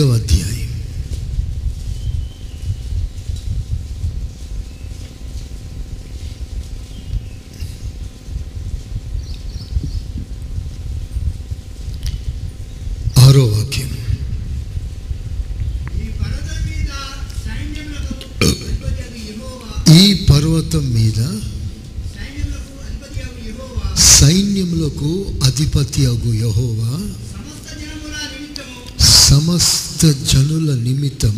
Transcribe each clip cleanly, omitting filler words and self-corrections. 5వ అధ్యాయం. ఈ పర్వతం మీద సైన్యములకు అధిపతి అగు యెహోవా సమస్త జనుల నిమిత్తం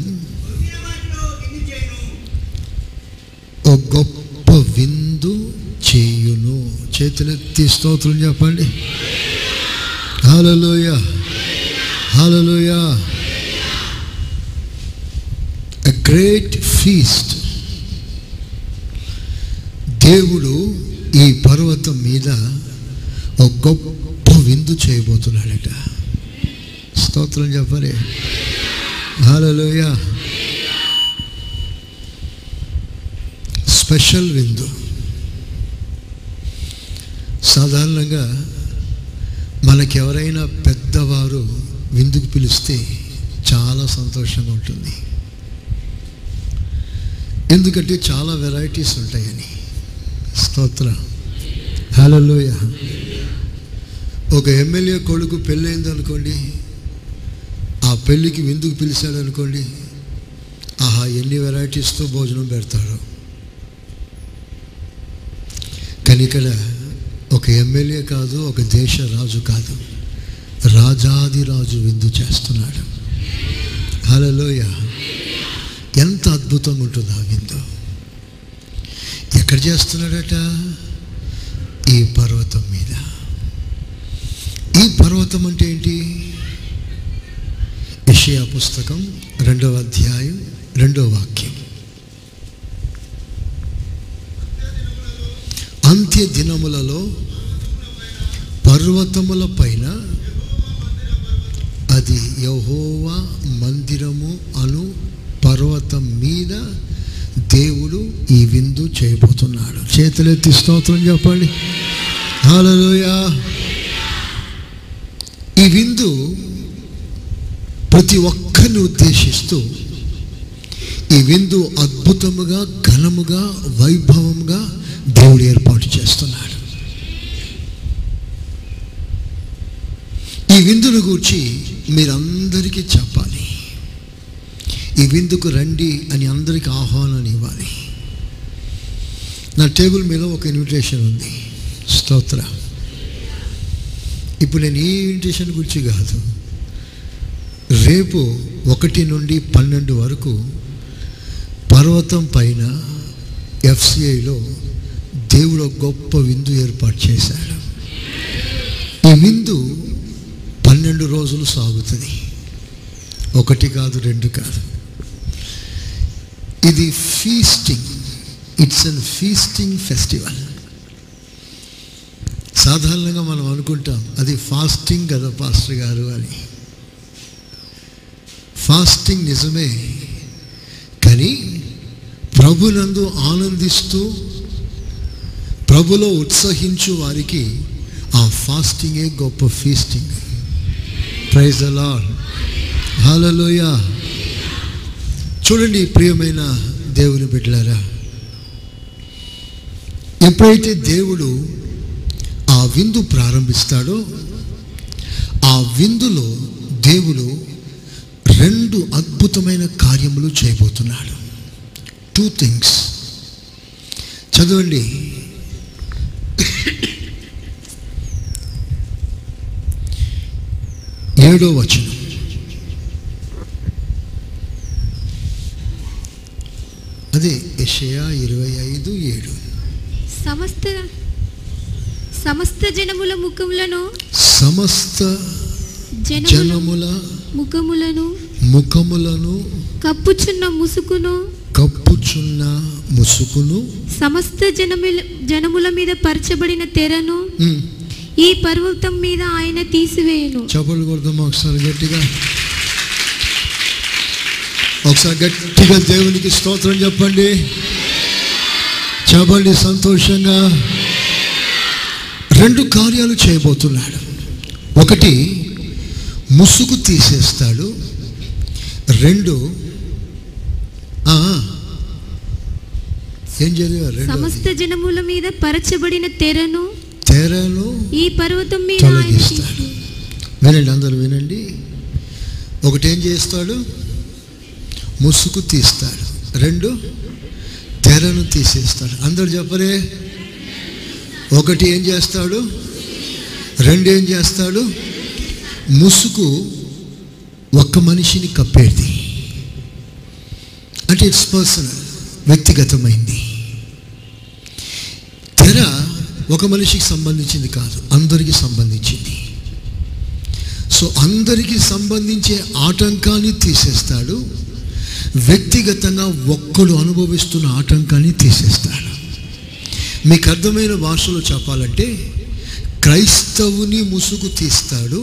ఓ గొప్ప విందు చేయును. చేతులెత్తి స్తోత్రం చెప్పండి. Hallelujah, hallelujah. A great feast. దేవుడు ఈ పర్వతం మీద ఒక గొప్ప విందు చేయబోతున్నాడట. స్తోత్రం చెప్పాలి. హల్లెలూయా. స్పెషల్ విందు. సాధారణంగా మనకెవరైనా పెద్దవారు విందుకు పిలిస్తే చాలా సంతోషంగా ఉంటుంది, ఎందుకంటే చాలా వెరైటీస్ ఉంటాయని. స్తోత్రం, హల్లెలూయా. ఒక ఎమ్మెల్యే కొడుకు పెళ్ళైంది అనుకోండి, ఆ పెళ్ళికి విందుకు పిలిచాడు అనుకోండి, ఆహా ఎన్ని వెరైటీస్తో భోజనం పెడతాడు. కానీ ఇక్కడ ఒక ఎమ్మెల్యే కాదు, ఒక దేశ రాజు కాదు, రాజాదిరాజు విందు చేస్తున్నాడు. హల్లెలూయా. ఎంత అద్భుతంగా ఉంటుంది ఆ విందు. ఎక్కడ చేస్తున్నాడట? ఈ పర్వతం మీద. ఈ పర్వతం అంటే ఏంటి? యెషయా పుస్తకం 2వ అధ్యాయం 2వ వాక్యం. అంత్య దినములలో పర్వతముల పైన అది యెహోవా మందిరము అను పర్వతం మీద దేవుడు ఈ విందు చేయబోతున్నాడు. చేతులెత్తి స్తోత్రం చెప్పండి. హల్లెలూయా. ఈ విందు ప్రతి ఒక్కరిని ఉద్దేశిస్తూ, ఈ విందు అద్భుతముగా, ఘనముగా, వైభవంగా దేవుడు ఏర్పాటు చేస్తున్నాడు. ఈ విందును గురించి మీరందరికీ చెప్పాలి. ఈ విందుకు రండి అని అందరికీ ఆహ్వానాన్ని ఇవ్వాలి. నా టేబుల్ మీద ఒక ఇన్విటేషన్ ఉంది. స్తోత్ర. ఇప్పుడు నేను ఈ ఇన్విటేషన్ గురించి కాదు, రేపు 1 నుండి 12 వరకు పర్వతం పైన FCIలో దేవుడు గొప్ప విందు ఏర్పాటు చేశాడు. ఈ విందు 12 రోజులు సాగుతుంది, 1 కాదు 2 కాదు. ఇది feasting. It's an feasting festival. సాధారణంగా మనం అనుకుంటాం అది ఫాస్టింగ్ కదా పాస్టర్ గారు అని. ఫాస్టింగ్ నిజమే, కానీ ప్రభునందు ఆనందిస్తూ ప్రభులో ఉత్సహించు వారికి ఆ ఫాస్టింగే గొప్ప feasting. Praise the lord. Hallelujah. చూడండి ప్రియమైన దేవుని బిడ్డలారా, ఎప్పుడైతే దేవుడు ఆ విందు ప్రారంభిస్తాడో, ఆ విందులో దేవుడు 2 అద్భుతమైన కార్యములు చేయబోతున్నాడు. 2 థింగ్స్ చదవండి. ఏడో వచనం. అదే యెషయా 25:7. సమస్త జనముల ముఖములను కప్పుచున్న ముసుకును సమస్త జనముల మీద పరచబడిన తెరను ఈ పర్వతం మీద ఆయన తీసివేయను. చప్పట్లు కొడదాం ఒకసారి గట్టిగా. ఒకసారి గట్టిగా దేవునికి స్తోత్రం చెప్పండి. చెప్పండి సంతోషంగా. 2 కార్యాలు చేయబోతున్నాడు. ఒకటి, ముసుగు తీసేస్తాడు. రెండు సమస్త జనముల మీద పరచబడిన తెరను తెరను ఈ పర్వతం మీద తీస్తాడు. వినండి అందరూ వినండి. ఒకటేం చేస్తాడు? ముసుగు తీస్తాడు. రెండు, తెరను తీసేస్తాడు. అందరు చెప్పరే. ఒకటి ఏం చేస్తాడు? రెండు ఏం చేస్తాడు? ముసుగు ఒక్క మనిషిని కప్పేది, అంటే ఇట్స్ పర్సనల్, వ్యక్తిగతమైంది. తెర ఒక మనిషికి సంబంధించింది కాదు, అందరికీ సంబంధించింది. సో అందరికీ సంబంధించే ఆటంకాన్ని తీసేస్తాడు, వ్యక్తిగతంగా ఒక్కడు అనుభవిస్తున్న ఆటంకాన్ని తీసేస్తాడు. మీకు అర్థమైన భాషలో చెప్పాలంటే క్రైస్తవుని ముసుగు తీస్తాడు,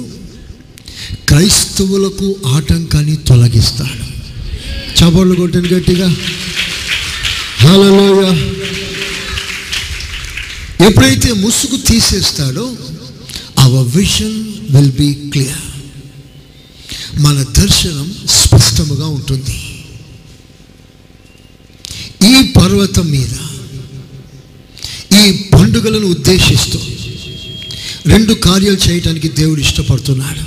క్రైస్తవులకు ఆటంకాన్ని తొలగిస్తాడు. చపళ్ళు కొట్టండి గట్టిగా. హల్లెలూయా. ఎప్పుడైతే ముసుగు తీసేస్తాడో our vision will be clear. మన దర్శనం స్పష్టముగా ఉంటుంది. ఈ పర్వతం మీద ఈ పండుగలను ఉద్దేశిస్తూ రెండు కార్యాలు చేయటానికి దేవుడు ఇష్టపడుతున్నాడు.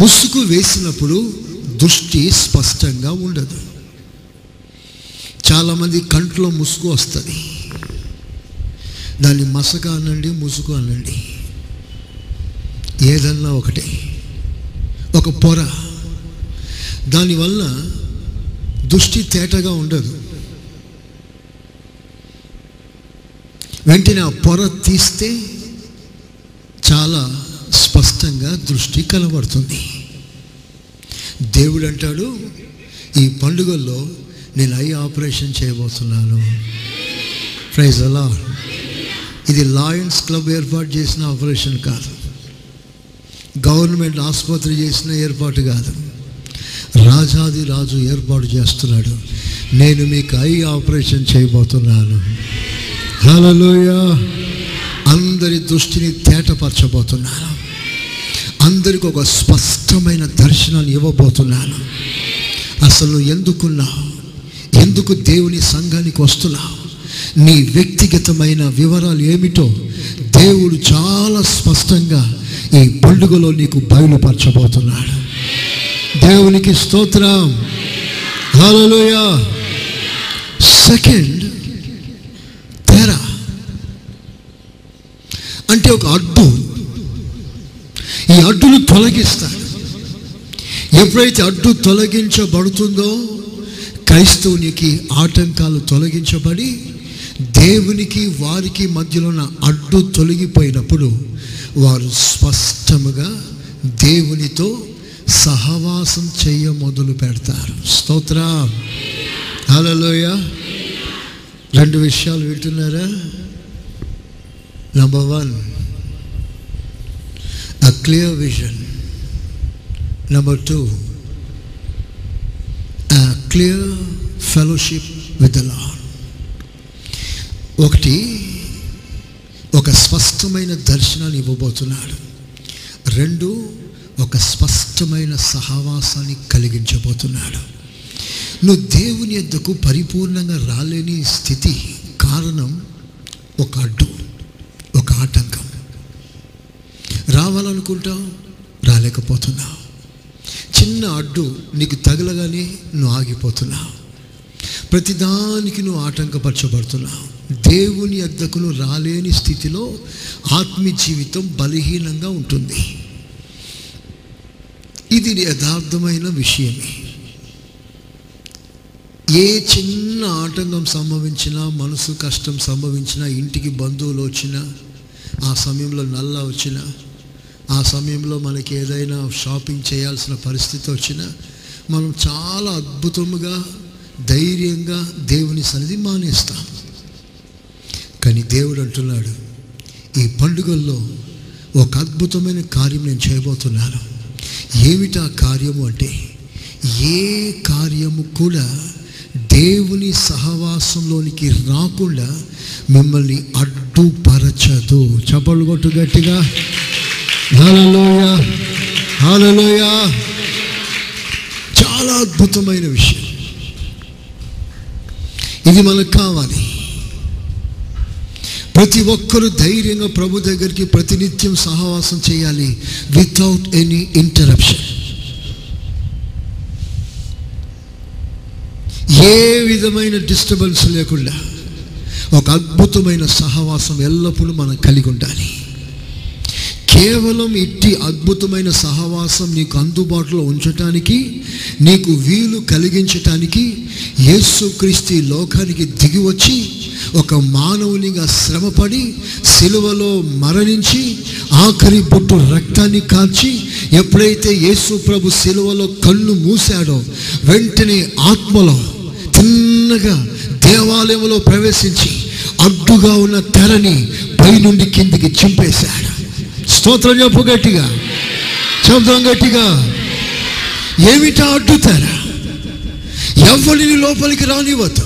ముసుగు వేసినప్పుడు దృష్టి స్పష్టంగా ఉండదు. చాలామంది కంట్లో ముసుగు వస్తుంది, దాన్ని మసక అనండి, ముసుగు అనండి, ఏదన్నా ఒకటే, ఒక పొర. దానివల్ల దృష్టి తేటగా ఉండదు. వెంటనే ఆ పొర తీస్తే చాలా స్పష్టంగా దృష్టి కనబడుతుంది. దేవుడు అంటాడు, ఈ పండుగల్లో నేను ఐ ఆపరేషన్ చేయబోతున్నాను. Praise the lord. ఇది లయన్స్ క్లబ్ ఏర్పాటు చేసిన ఆపరేషన్ కాదు, గవర్నమెంట్ ఆసుపత్రి చేసిన ఏర్పాటు కాదు, రాజాది రాజు ఏర్పాటు చేస్తున్నాడు. నేను మీకు ఐ ఆపరేషన్ చేయబోతున్నాను. హల్లెలూయా. అందరి దృష్టిని తేటపరచబోతున్నాను, అందరికి ఒక స్పష్టమైన దర్శనాన్ని ఇవ్వబోతున్నాను. అసలు ఎందుకున్నావు, ఎందుకు దేవుని సంఘానికి వస్తున్నావు, నీ వ్యక్తిగతమైన వివరాలు ఏమిటో దేవుడు చాలా స్పష్టంగా ఈ పండుగలో నీకు బయలుపరచబోతున్నాడు. దేవునికి స్తోత్రం. హల్లెలూయా. సెకండ్, తెర అంటే ఒక అడ్డు. ఈ అడ్డును తొలగిస్తాడు. ఎప్పుడైతే అడ్డు తొలగించబడుతుందో క్రైస్తవునికి ఆటంకాలు తొలగించబడి దేవునికి వారికి మధ్యలో ఉన్న అడ్డు తొలగిపోయినప్పుడు వారు స్పష్టముగా దేవునితో సహవాసం చేయ మొదలు పెడతారు. స్తోత్రం. హల్లెలూయా. రెండు విషయాలు వింటున్నారా? Number one, a clear vision. Number two, a clear fellowship with the Lord. ఒకటి, ఒక స్పష్టమైన దర్శనాన్ని ఇవ్వబోతున్నాడు. రెండు, ఒక స్పష్టమైన సహవాసాన్ని కలిగించబోతున్నాడు. నువ్వు దేవుని యొద్దకు పరిపూర్ణంగా రాలేని స్థితి కారణం ఒక అడ్డు, ఒక ఆటంకం. రావాలనుకుంటావు, రాలేకపోతున్నావు. చిన్న అడ్డు నీకు తగలగానే నువ్వు ఆగిపోతున్నావు. ప్రతిదానికి నువ్వు ఆటంకపరచబడుతున్నావు. దేవుని యొద్దకు రాలేని స్థితిలో ఆత్మీయ జీవితం బలహీనంగా ఉంటుంది. ఇది యథార్థమైన విషయమే. ఏ చిన్న ఆటంకం సంభవించినా, మనసు కష్టం సంభవించినా, ఇంటికి బంధువులు వచ్చినా, ఆ సమయంలో నల్ల వచ్చినా, ఆ సమయంలో మనకి ఏదైనా షాపింగ్ చేయాల్సిన పరిస్థితి వచ్చినా, మనం చాలా అద్భుతంగా ధైర్యంగా దేవుని సన్నిధి మానేస్తాం. కానీ దేవుడు అంటున్నాడు, ఈ పండుగల్లో ఒక అద్భుతమైన కార్యం నేను చేయబోతున్నాను. ఏమిటా కార్యము అంటే, ఏ కార్యము కూడా దేవుని సహవాసంలోనికి రాకుండా మిమ్మల్ని అడ్డుపరచదు. చప్పలు కొట్టు గట్టిగా. హల్లెలూయా. హల్లెలూయా. చాలా అద్భుతమైన విషయం. ఇది మనకు కావాలి. ప్రతి ఒక్కరూ ధైర్యంగా ప్రభు దగ్గరికి ప్రతినిత్యం సహవాసం చేయాలి, వితౌట్ ఎనీ ఇంటరప్షన్. ఏ విధమైన డిస్టర్బెన్స్ లేకుండా ఒక అద్భుతమైన సహవాసం ఎల్లప్పుడూ మనం కలిగి ఉండాలి. కేవలం ఇట్టి అద్భుతమైన సహవాసం నీకు అందుబాటులో ఉంచటానికి, నీకు వీలు కలిగించటానికి యేసుక్రీస్తు లోకానికి దిగి వచ్చి ఒక మానవునిగా శ్రమపడి సిలువలో మరణించి ఆఖరి బొట్టు రక్తాన్ని కార్చి, ఎప్పుడైతే యేసు ప్రభు సిలువలో కళ్ళు మూశాడో వెంటనే ఆత్మలో తిన్నగా దేవాలయంలో ప్రవేశించి అడ్డుగా ఉన్న తెరని పైనుండి కిందికి చింపేశాడు. స్తోత్రం చెప్పు గట్టిగా, చెబుతాం గట్టిగా. ఏమిటా అడ్డుతారా? ఎవరిని లోపలికి రానివ్వదు.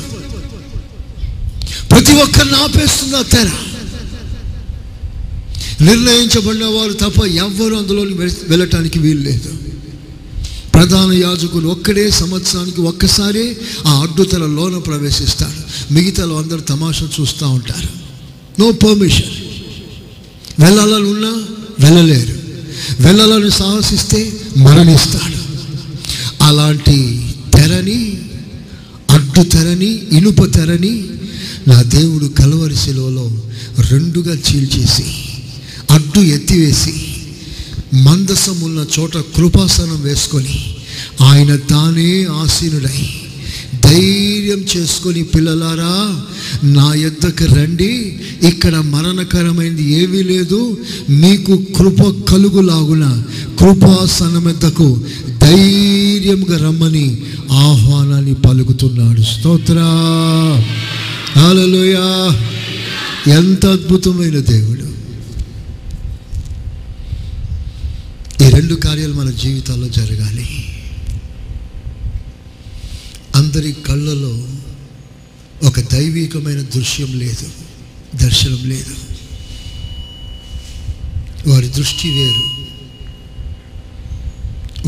ప్రతి ఒక్కరిని ఆపేస్తుందా తెర? నిర్ణయించబడిన వారు తప్ప ఎవ్వరు అందులో వెళ్ళటానికి వీలు లేదు. ప్రధాన యాజకుడు ఒక్కడే సంవత్సరానికి ఒక్కసారి ఆ అడ్డుతెర లోన ప్రవేశిస్తాడు. మిగతాలో అందరూ తమాషా చూస్తూ ఉంటారు. No permission. వెళ్ళాలని ఉన్నా వెళ్ళలేరు, వెళ్ళాలని సాహసిస్తే మరణిస్తాడు. అలాంటి తెరని, అడ్డు తెరని, ఇనుప తెరని నా దేవుడు కలవరి శిలువలో రెండుగా చీల్చేసి, అడ్డు ఎత్తివేసి, మందసం ఉన్న చోట కృపాసనం వేసుకొని, ఆయన తానే ఆసీనుడై ధైర్యం చేసుకొని, పిల్లలారా నా యొద్దకు రండి, ఇక్కడ మరణకరమైనది ఏమీ లేదు, మీకు కృప కలుగులాగున కృపాసనం యొద్దకు ధైర్యంగా రమ్మని ఆహ్వానాన్ని పలుకుతున్నాడు. స్తోత్రా, హల్లెలూయా. ఎంత అద్భుతమైన దేవుడు! ఈ రెండు కార్యాలు మన జీవితాల్లో జరగాలి. అందరి కళ్ళలో ఒక దైవికమైన దృశ్యం లేదు, దర్శనం లేదు. వారి దృష్టి వేరు,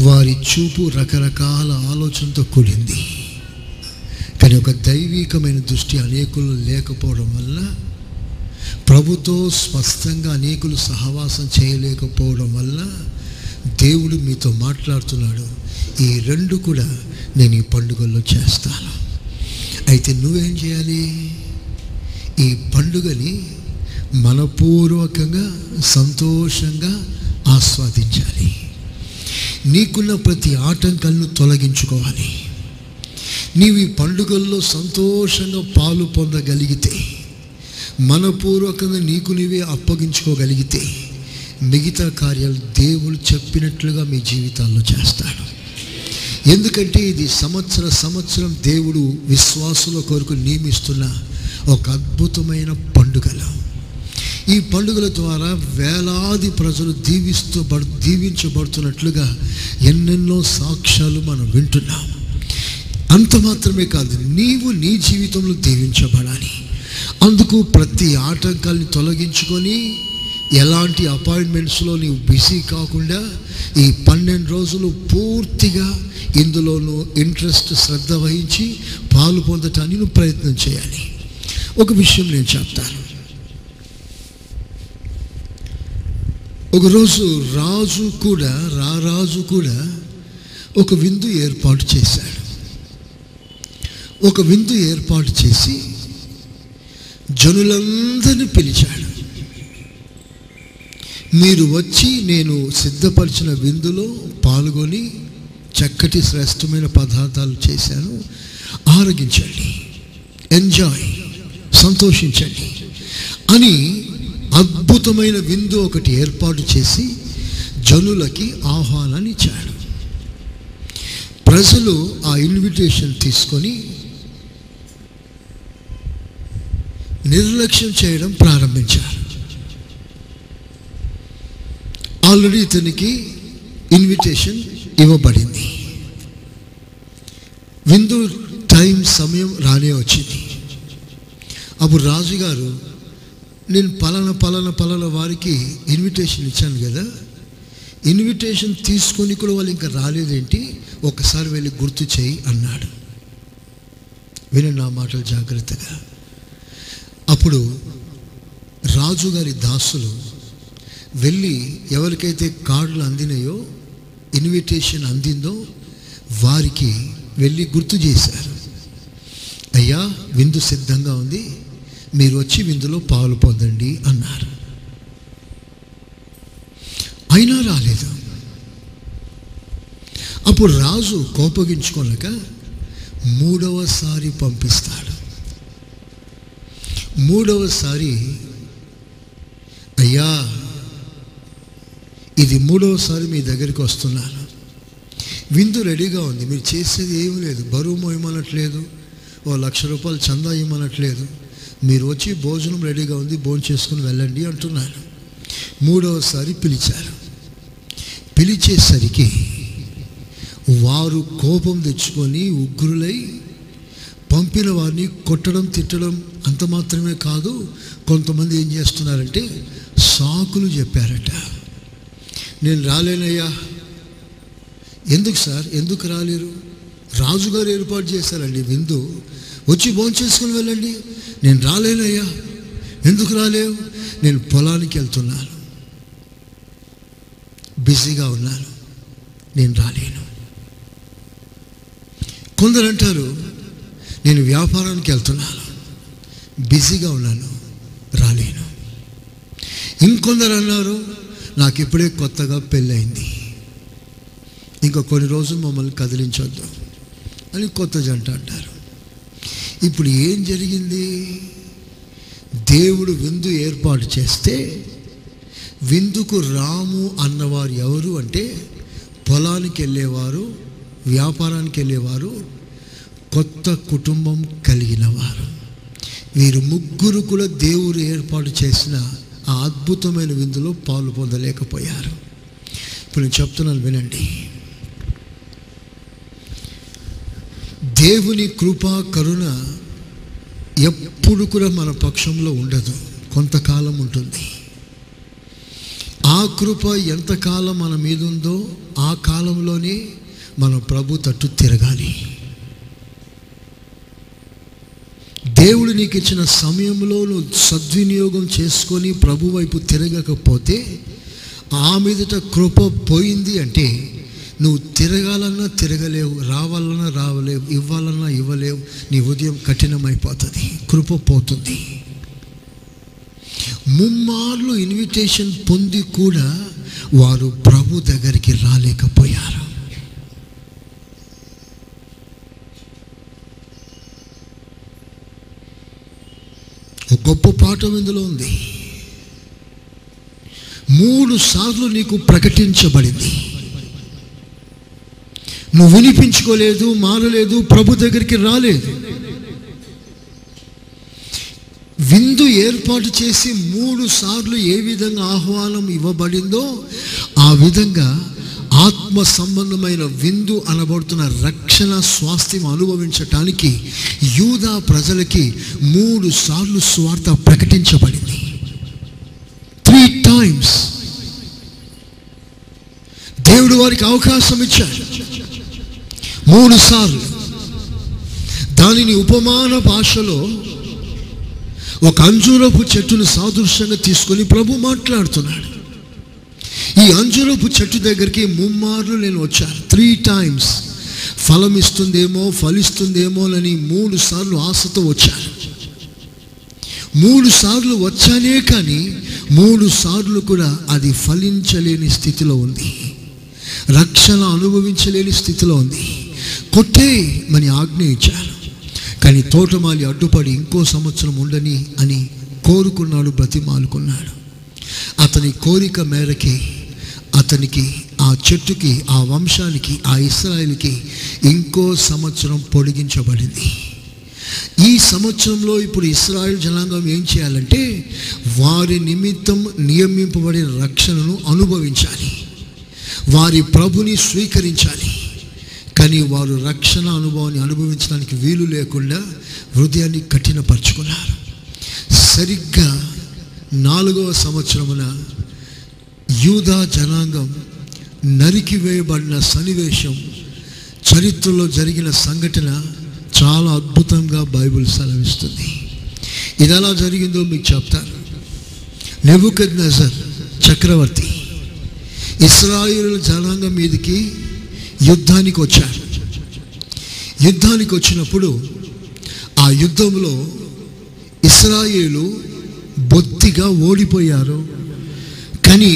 వారి చూపు రకరకాల ఆలోచనతో కూడింది. కానీ ఒక దైవికమైన దృష్టి అనేకులు లేకపోవడం వల్ల, ప్రభుతో స్పష్టంగా అనేకులు సహవాసం చేయలేకపోవడం వల్ల దేవుడు మీతో మాట్లాడుతున్నాడు. ఈ రెండు కూడా నేను ఈ పండుగల్లో చేస్తాను. అయితే నువ్వేం చేయాలి? ఈ పండుగని మనపూర్వకంగా సంతోషంగా ఆస్వాదించాలి. నీకున్న ప్రతి ఆటంకాలను తొలగించుకోవాలి. నీవు ఈ పండుగల్లో సంతోషంగా పాలు పొందగలిగితే, మనపూర్వకంగా నీకు నీవే అప్పగించుకోగలిగితే, మిగతా కార్యాలు దేవుడు చెప్పినట్లుగా మీ జీవితాల్లో చేస్తాడు. ఎందుకంటే ఇది సంవత్సరం దేవుడు విశ్వాసుల కొరకు నియమిస్తున్న ఒక అద్భుతమైన పండుగలు. ఈ పండుగల ద్వారా వేలాది ప్రజలు దీవించబడుతున్నట్లుగా ఎన్నెన్నో సాక్ష్యాలు మనం వింటున్నాం. అంత మాత్రమే కాదు, నీవు నీ జీవితంలో దీవించబడాలి. అందుకు ప్రతి ఆటంకాల్ని తొలగించుకొని, ఎలాంటి అపాయింట్మెంట్స్లో నీవు బిజీ కాకుండా, ఈ 12 రోజులు పూర్తిగా ఇందులోనూ ఇంట్రెస్ట్, శ్రద్ధ వహించి పాలు పొందటానికి నువ్వు ప్రయత్నం చేయాలి. ఒక విషయం నేను చెప్తాను. ఒకరోజు రాజు కూడా ఒక విందు ఏర్పాటు చేశాడు. ఒక విందు ఏర్పాటు చేసి జనులందరినీ పిలిచాడు. మీరు వచ్చి నేను సిద్ధపరిచిన విందులో పాల్గొని చక్కటి శ్రేష్టమైన పదార్థాలు చేశాను, ఆరగించండి, ఎంజాయ్, సంతోషించండి అని అద్భుతమైన విందు ఒకటి ఏర్పాటు చేసి జనులకి ఆహ్వానాన్ని ఇచ్చాడు. ప్రజలు ఆ ఇన్విటేషన్ తీసుకొని నిర్లక్ష్యం చేయడం ప్రారంభించారు. ఆల్రెడీ ఇతనికి ఇన్విటేషన్ ఇవ్వబడింది. విందు టైం సమయం రానే వచ్చింది. అప్పుడు రాజుగారు, నేను పలానా వారికి ఇన్విటేషన్ ఇచ్చాను కదా, ఇన్విటేషన్ తీసుకొని కూడా వాళ్ళు ఇంకా రాలేదేంటి, ఒకసారి వెళ్ళి గుర్తు చేయి అన్నాడు. విను నా మాటలు జాగ్రత్తగా. అప్పుడు రాజుగారి దాసులు వెళ్ళి ఎవరికైతే కార్డులు అందినాయో, ఇన్విటేషన్ అందిందో వారికి వెళ్ళి గుర్తు చేశారు. అయ్యా విందు సిద్ధంగా ఉంది, మీరు వచ్చి విందులో పాలు పొందండి అన్నారు. అయినా రాలేదు. అప్పుడు రాజు కోపగించుకోలేక మూడవసారి పంపిస్తాడు. మూడవసారి, అయ్యా ఇది మూడవసారి మీ దగ్గరికి వస్తున్నాను, విందు రెడీగా ఉంది, మీరు చేసేది ఏమీ లేదు, బరువు మోయమనట్లేదు, ఓ 1,00,000 రూపాయలు చందా ఇవ్వమనట్లేదు, మీరు వచ్చి భోజనం రెడీగా ఉంది, భోజనం చేసుకుని వెళ్ళండి అంటున్నాను. మూడవసారి పిలిచారు. పిలిచేసరికి వారు కోపం తెచ్చుకొని ఉగ్రులై పంపిన వారిని కొట్టడం, తిట్టడం అంత మాత్రమే కాదు, కొంతమంది ఏం చేస్తున్నారంటే సాకులు చెప్పారట. నేను రాలేనయ్యా. ఎందుకు సార్, ఎందుకు రాలేరు? రాజుగారు ఏర్పాటు చేశారండి విందు, వచ్చి భోంచేసుకుని వెళ్ళండి. నేను రాలేనయ్యా. ఎందుకు రాలేవు? నేను పొలానికి వెళ్తున్నాను, బిజీగా ఉన్నాను, నేను రాలేను. కొందరు అంటారు నేను వ్యాపారానికి వెళ్తున్నాను, బిజీగా ఉన్నాను, రాలేను. ఇంకొందరు అన్నారు నాకు ఇప్పుడే కొత్తగా పెళ్ళయింది, ఇంకా కొన్ని రోజులు మమ్మల్ని కదిలించొద్దు అని కొత్త జంట అంటారు. ఇప్పుడు ఏం జరిగింది? దేవుడు విందు ఏర్పాటు చేస్తే విందుకు రాము అన్నవారు ఎవరు అంటే పొలానికి వెళ్ళేవారు, వ్యాపారానికి వెళ్ళేవారు, కొత్త కుటుంబం కలిగిన వారు. వీరు ముగ్గురు కూడా దేవుడు ఏర్పాటు చేసిన ఆ అద్భుతమైన విందులో పాలు పొందలేకపోయారు. ఇప్పుడు నేను చెప్తున్నాను వినండి. దేవుని కృపా కరుణ ఎప్పుడు కూడా మన పక్షంలో ఉండదు, కొంతకాలం ఉంటుంది. ఆ కృప ఎంతకాలం మన మీద ఉందో ఆ కాలంలోనే మన ప్రభు తట్టు తిరగాలి. దేవుడు నీకు ఇచ్చిన సమయంలో నువ్వు సద్వినియోగం చేసుకొని ప్రభు వైపు తిరగకపోతే ఆ మీదట కృప పోయింది అంటే నువ్వు తిరగాలన్నా తిరగలేవు, రావాలన్నా రావలేవు, ఇవ్వాలన్నా ఇవ్వలేవు. నీ ఉదయం కఠినమైపోతుంది, కృప పోతుంది. ముమ్మార్లు ఇన్విటేషన్ పొంది కూడా వారు ప్రభు దగ్గరికి రాలేకపోయారు. గొప్ప పాఠం ఇందులో ఉంది. 3 సార్లు నీకు ప్రకటించబడింది, నువ్వు వినిపించుకోలేదు, మారలేదు, ప్రభు దగ్గరికి రాలేదు. విందు ఏర్పాటు చేసి 3 సార్లు ఏ విధంగా ఆహ్వానం ఇవ్వబడిందో ఆ విధంగా ఆత్మ సంబంధమైన విందు అనబడుతున్న రక్షణ స్వాస్థ్యం అనుభవించటానికి యూదా ప్రజలకి 3 సార్లు సువార్త ప్రకటించబడింది. 3 times దేవుడు వారికి అవకాశం ఇచ్చాడు. 3 సార్లు. దానిని ఉపమాన భాషలో ఒక అంజూరపు చెట్టును సాదృశ్యంగా తీసుకొని ప్రభు మాట్లాడుతున్నాడు. ఈ అంజూరపు చెట్టు దగ్గరికి 3 మార్లు నేను వచ్చాను, 3 times. ఫలం ఇస్తుందేమో, ఫలిస్తుందేమోనని 3 సార్లు ఆశతో వచ్చాను. 3 సార్లు వచ్చానే కానీ 3 సార్లు కూడా అది ఫలించలేని స్థితిలో ఉంది, రక్షణ అనుభవించలేని స్థితిలో ఉంది. కొట్టే మని ఆజ్ఞ ఇచ్చారు, కానీ తోటమాలి అడ్డుపడి ఇంకో సంవత్సరం ఉండని అని కోరుకున్నాడు, బ్రతిమాలుకున్నాడు. అతని కోరిక మేరకి అతనికి, ఆ చెట్టుకి, ఆ వంశానికి, ఆ ఇశ్రాయేలుకి ఇంకో సంవత్సరం పొడిగించబడింది. ఈ సంవత్సరంలో ఇప్పుడు ఇశ్రాయేల్ జనాంగం ఏం చేయాలంటే వారి నిమిత్తం నియమింపబడిన రక్షణను అనుభవించాలి, వారి ప్రభుని స్వీకరించాలి. కానీ వారు రక్షణ అనుభవాన్ని అనుభవించడానికి వీలు లేకుండా హృదయాన్ని కఠినపరుచుకున్నారు. సరిగ్గా 4వ సంవత్సరమున యూదా జనాంగం నరికివేయబడిన సన్నివేశం చరిత్రలో జరిగిన సంఘటన చాలా అద్భుతంగా బైబిల్ సెలవిస్తుంది. ఇది ఎలా జరిగిందో మీకు చెప్తాను. నెబుకద్నెజర్ చక్రవర్తి ఇశ్రాయేలు జనాంగం మీదకి యుద్ధానికి వచ్చారు. యుద్ధానికి వచ్చినప్పుడు ఆ యుద్ధంలో ఇశ్రాయేలు బొత్తిగా ఓడిపోయారు. కానీ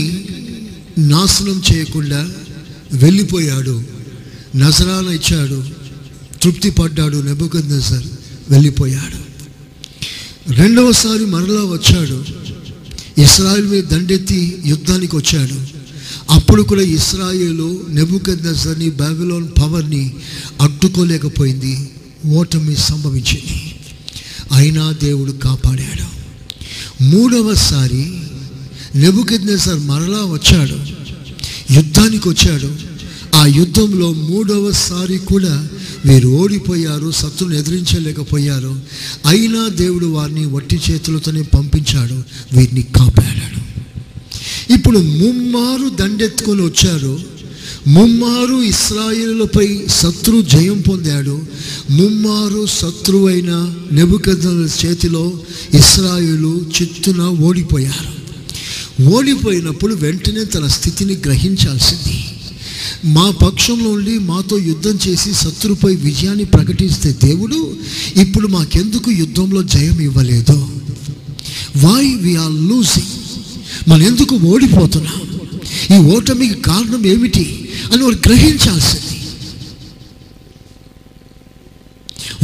నాశనం చేయకుండా వెళ్ళిపోయాడు. నజరాన ఇచ్చాడు, తృప్తి పడ్డాడు నెబుకద్నెజర్, వెళ్ళిపోయాడు. రెండవసారి మరలా వచ్చాడు, ఇశ్రాయేలు మీద దండెత్తి యుద్ధానికి వచ్చాడు. అప్పుడు కూడా ఇశ్రాయేలు నెబుకద్నెజర్ని, బాబిలోన్ పవర్ని అడ్డుకోలేకపోయింది. ఓటమి సంభవించింది. అయినా దేవుడు కాపాడాడు. మూడవసారి నెబుకద్నెజర్ మరలా వచ్చాడు, యుద్ధానికి వచ్చాడు. ఆ యుద్ధంలో మూడవసారి కూడా వీరు ఓడిపోయారు, శత్రువును ఎదిరించలేకపోయారు. అయినా దేవుడు వారిని వట్టి చేతులతోనే పంపించాడు, వీరిని కాపాడాడు. ఇప్పుడు ముమ్మారు దండెత్తుకొని వచ్చారు, ముమ్మారు ఇశ్రాయేలుపై శత్రు జయం పొందాడు, ముమ్మారు శత్రువైన నెబుకద్నెజర్ చేతిలో ఇశ్రాయేలు చిత్తున ఓడిపోయారు. ఓడిపోయినప్పుడు వెంటనే తన స్థితిని గ్రహించాల్సింది. మా పక్షంలో ఉండి మాతో యుద్ధం చేసి శత్రుపై విజయాన్ని ప్రకటిస్తే దేవుడు ఇప్పుడు మాకెందుకు యుద్ధంలో జయం ఇవ్వలేదు? Why we are losing? మనం ఎందుకు ఓడిపోతున్నాం? ఈ ఓటమికి కారణం ఏమిటి అని వారు గ్రహించాల్సింది.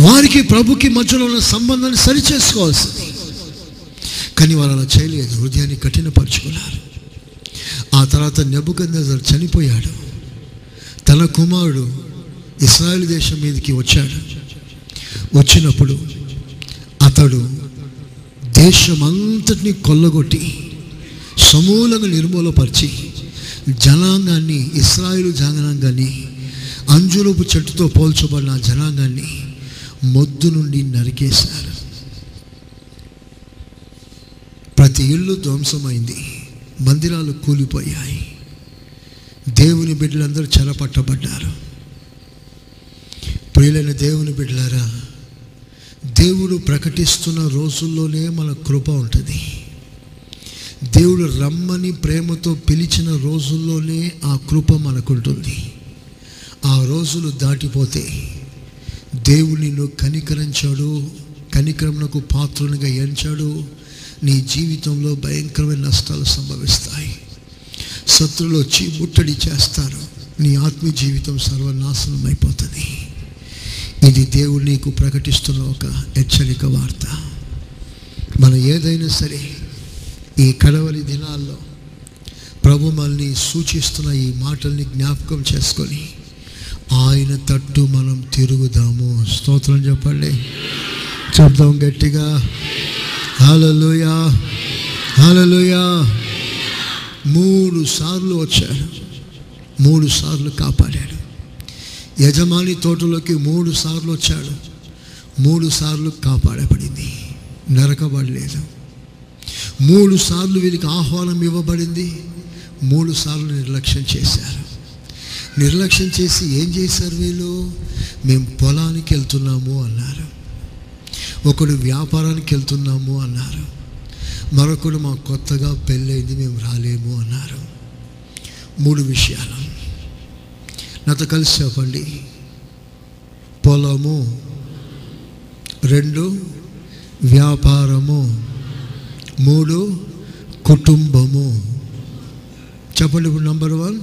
వారికి ప్రభుకి మధ్యలో ఉన్న సంబంధాన్ని సరిచేసుకోవాల్సింది. కానీ వారు అలా చేయలేదు, హృదయాన్ని కఠినపరుచుకున్నారు. ఆ తర్వాత నెబుకద్నెజర్ చనిపోయాడు. తన కుమారుడు ఇశ్రాయేల్ దేశం మీదకి వచ్చాడు. వచ్చినప్పుడు అతడు దేశమంతటిని కొల్లగొట్టి సమూలంగా నిర్మూలపరిచి జనాంగాన్ని, ఇశ్రాయేలు జనాంగాన్ని, అంజూరపు చెట్టుతో పోల్చబడిన జనాంగాన్ని మొద్దు నుండి నరికేశారు. ప్రతి ఇల్లు ధ్వంసమైంది, మందిరాలు కూలిపోయాయి, దేవుని బిడ్డలందరూ చెరపట్టబడ్డారు. ప్రియులైన దేవుని బిడ్డలారా, దేవుడు ప్రకటిస్తున్న రోజుల్లోనే మన కృప ఉంటుంది. దేవుడు రమ్మని ప్రేమతో పిలిచిన రోజుల్లోనే ఆ కృప మనకుంటుంది. ఆ రోజులు దాటిపోతే దేవుడు నిన్ను కనికరించాడు, కనికరమునకు పాత్రునిగా ఎంచాడు. నీ జీవితంలో భయంకరమైన నష్టాలు సంభవిస్తాయి. శత్రువులు వచ్చి ముట్టడి చేస్తారు. నీ ఆత్మీయ జీవితం సర్వనాశనం అయిపోతుంది. ఇది దేవుడు నీకు ప్రకటిస్తున్న ఒక హెచ్చరిక వార్త. మనం ఏదైనా సరే ఈ కడవలి దినాల్లో ప్రభు మనల్ని సూచిస్తున్న ఈ మాటల్ని జ్ఞాపకం చేసుకొని ఆయన తట్టు మనం తిరుగుదాము. స్తోత్రం చెప్పండి, చెప్దాం గట్టిగా, హల్లెలూయా హల్లెలూయా. 3 సార్లు వచ్చాడు, 3 సార్లు కాపాడాడు. యజమాని తోటలోకి 3 సార్లు వచ్చాడు, 3 సార్లు కాపాడబడింది, నరకబడలేదు. 3 సార్లు వీరికి ఆహ్వానం ఇవ్వబడింది, 3 సార్లు నిర్లక్ష్యం చేశారు. నిర్లక్ష్యం చేసి ఏం చేశారు వీళ్ళు? మేము పొలానికి వెళ్తున్నాము అన్నారు, ఒకడు వ్యాపారానికి వెళ్తున్నాము అన్నారు, మరొకడు మా కొత్తగా పెళ్ళైంది మేము రాలేము అన్నారు. 3 విషయాలు నాతో కలిసి చెప్పండి. పొలము, 2 వ్యాపారము, 3 కుటుంబము. చెప్పండి. ఇప్పుడు నంబర్ 1,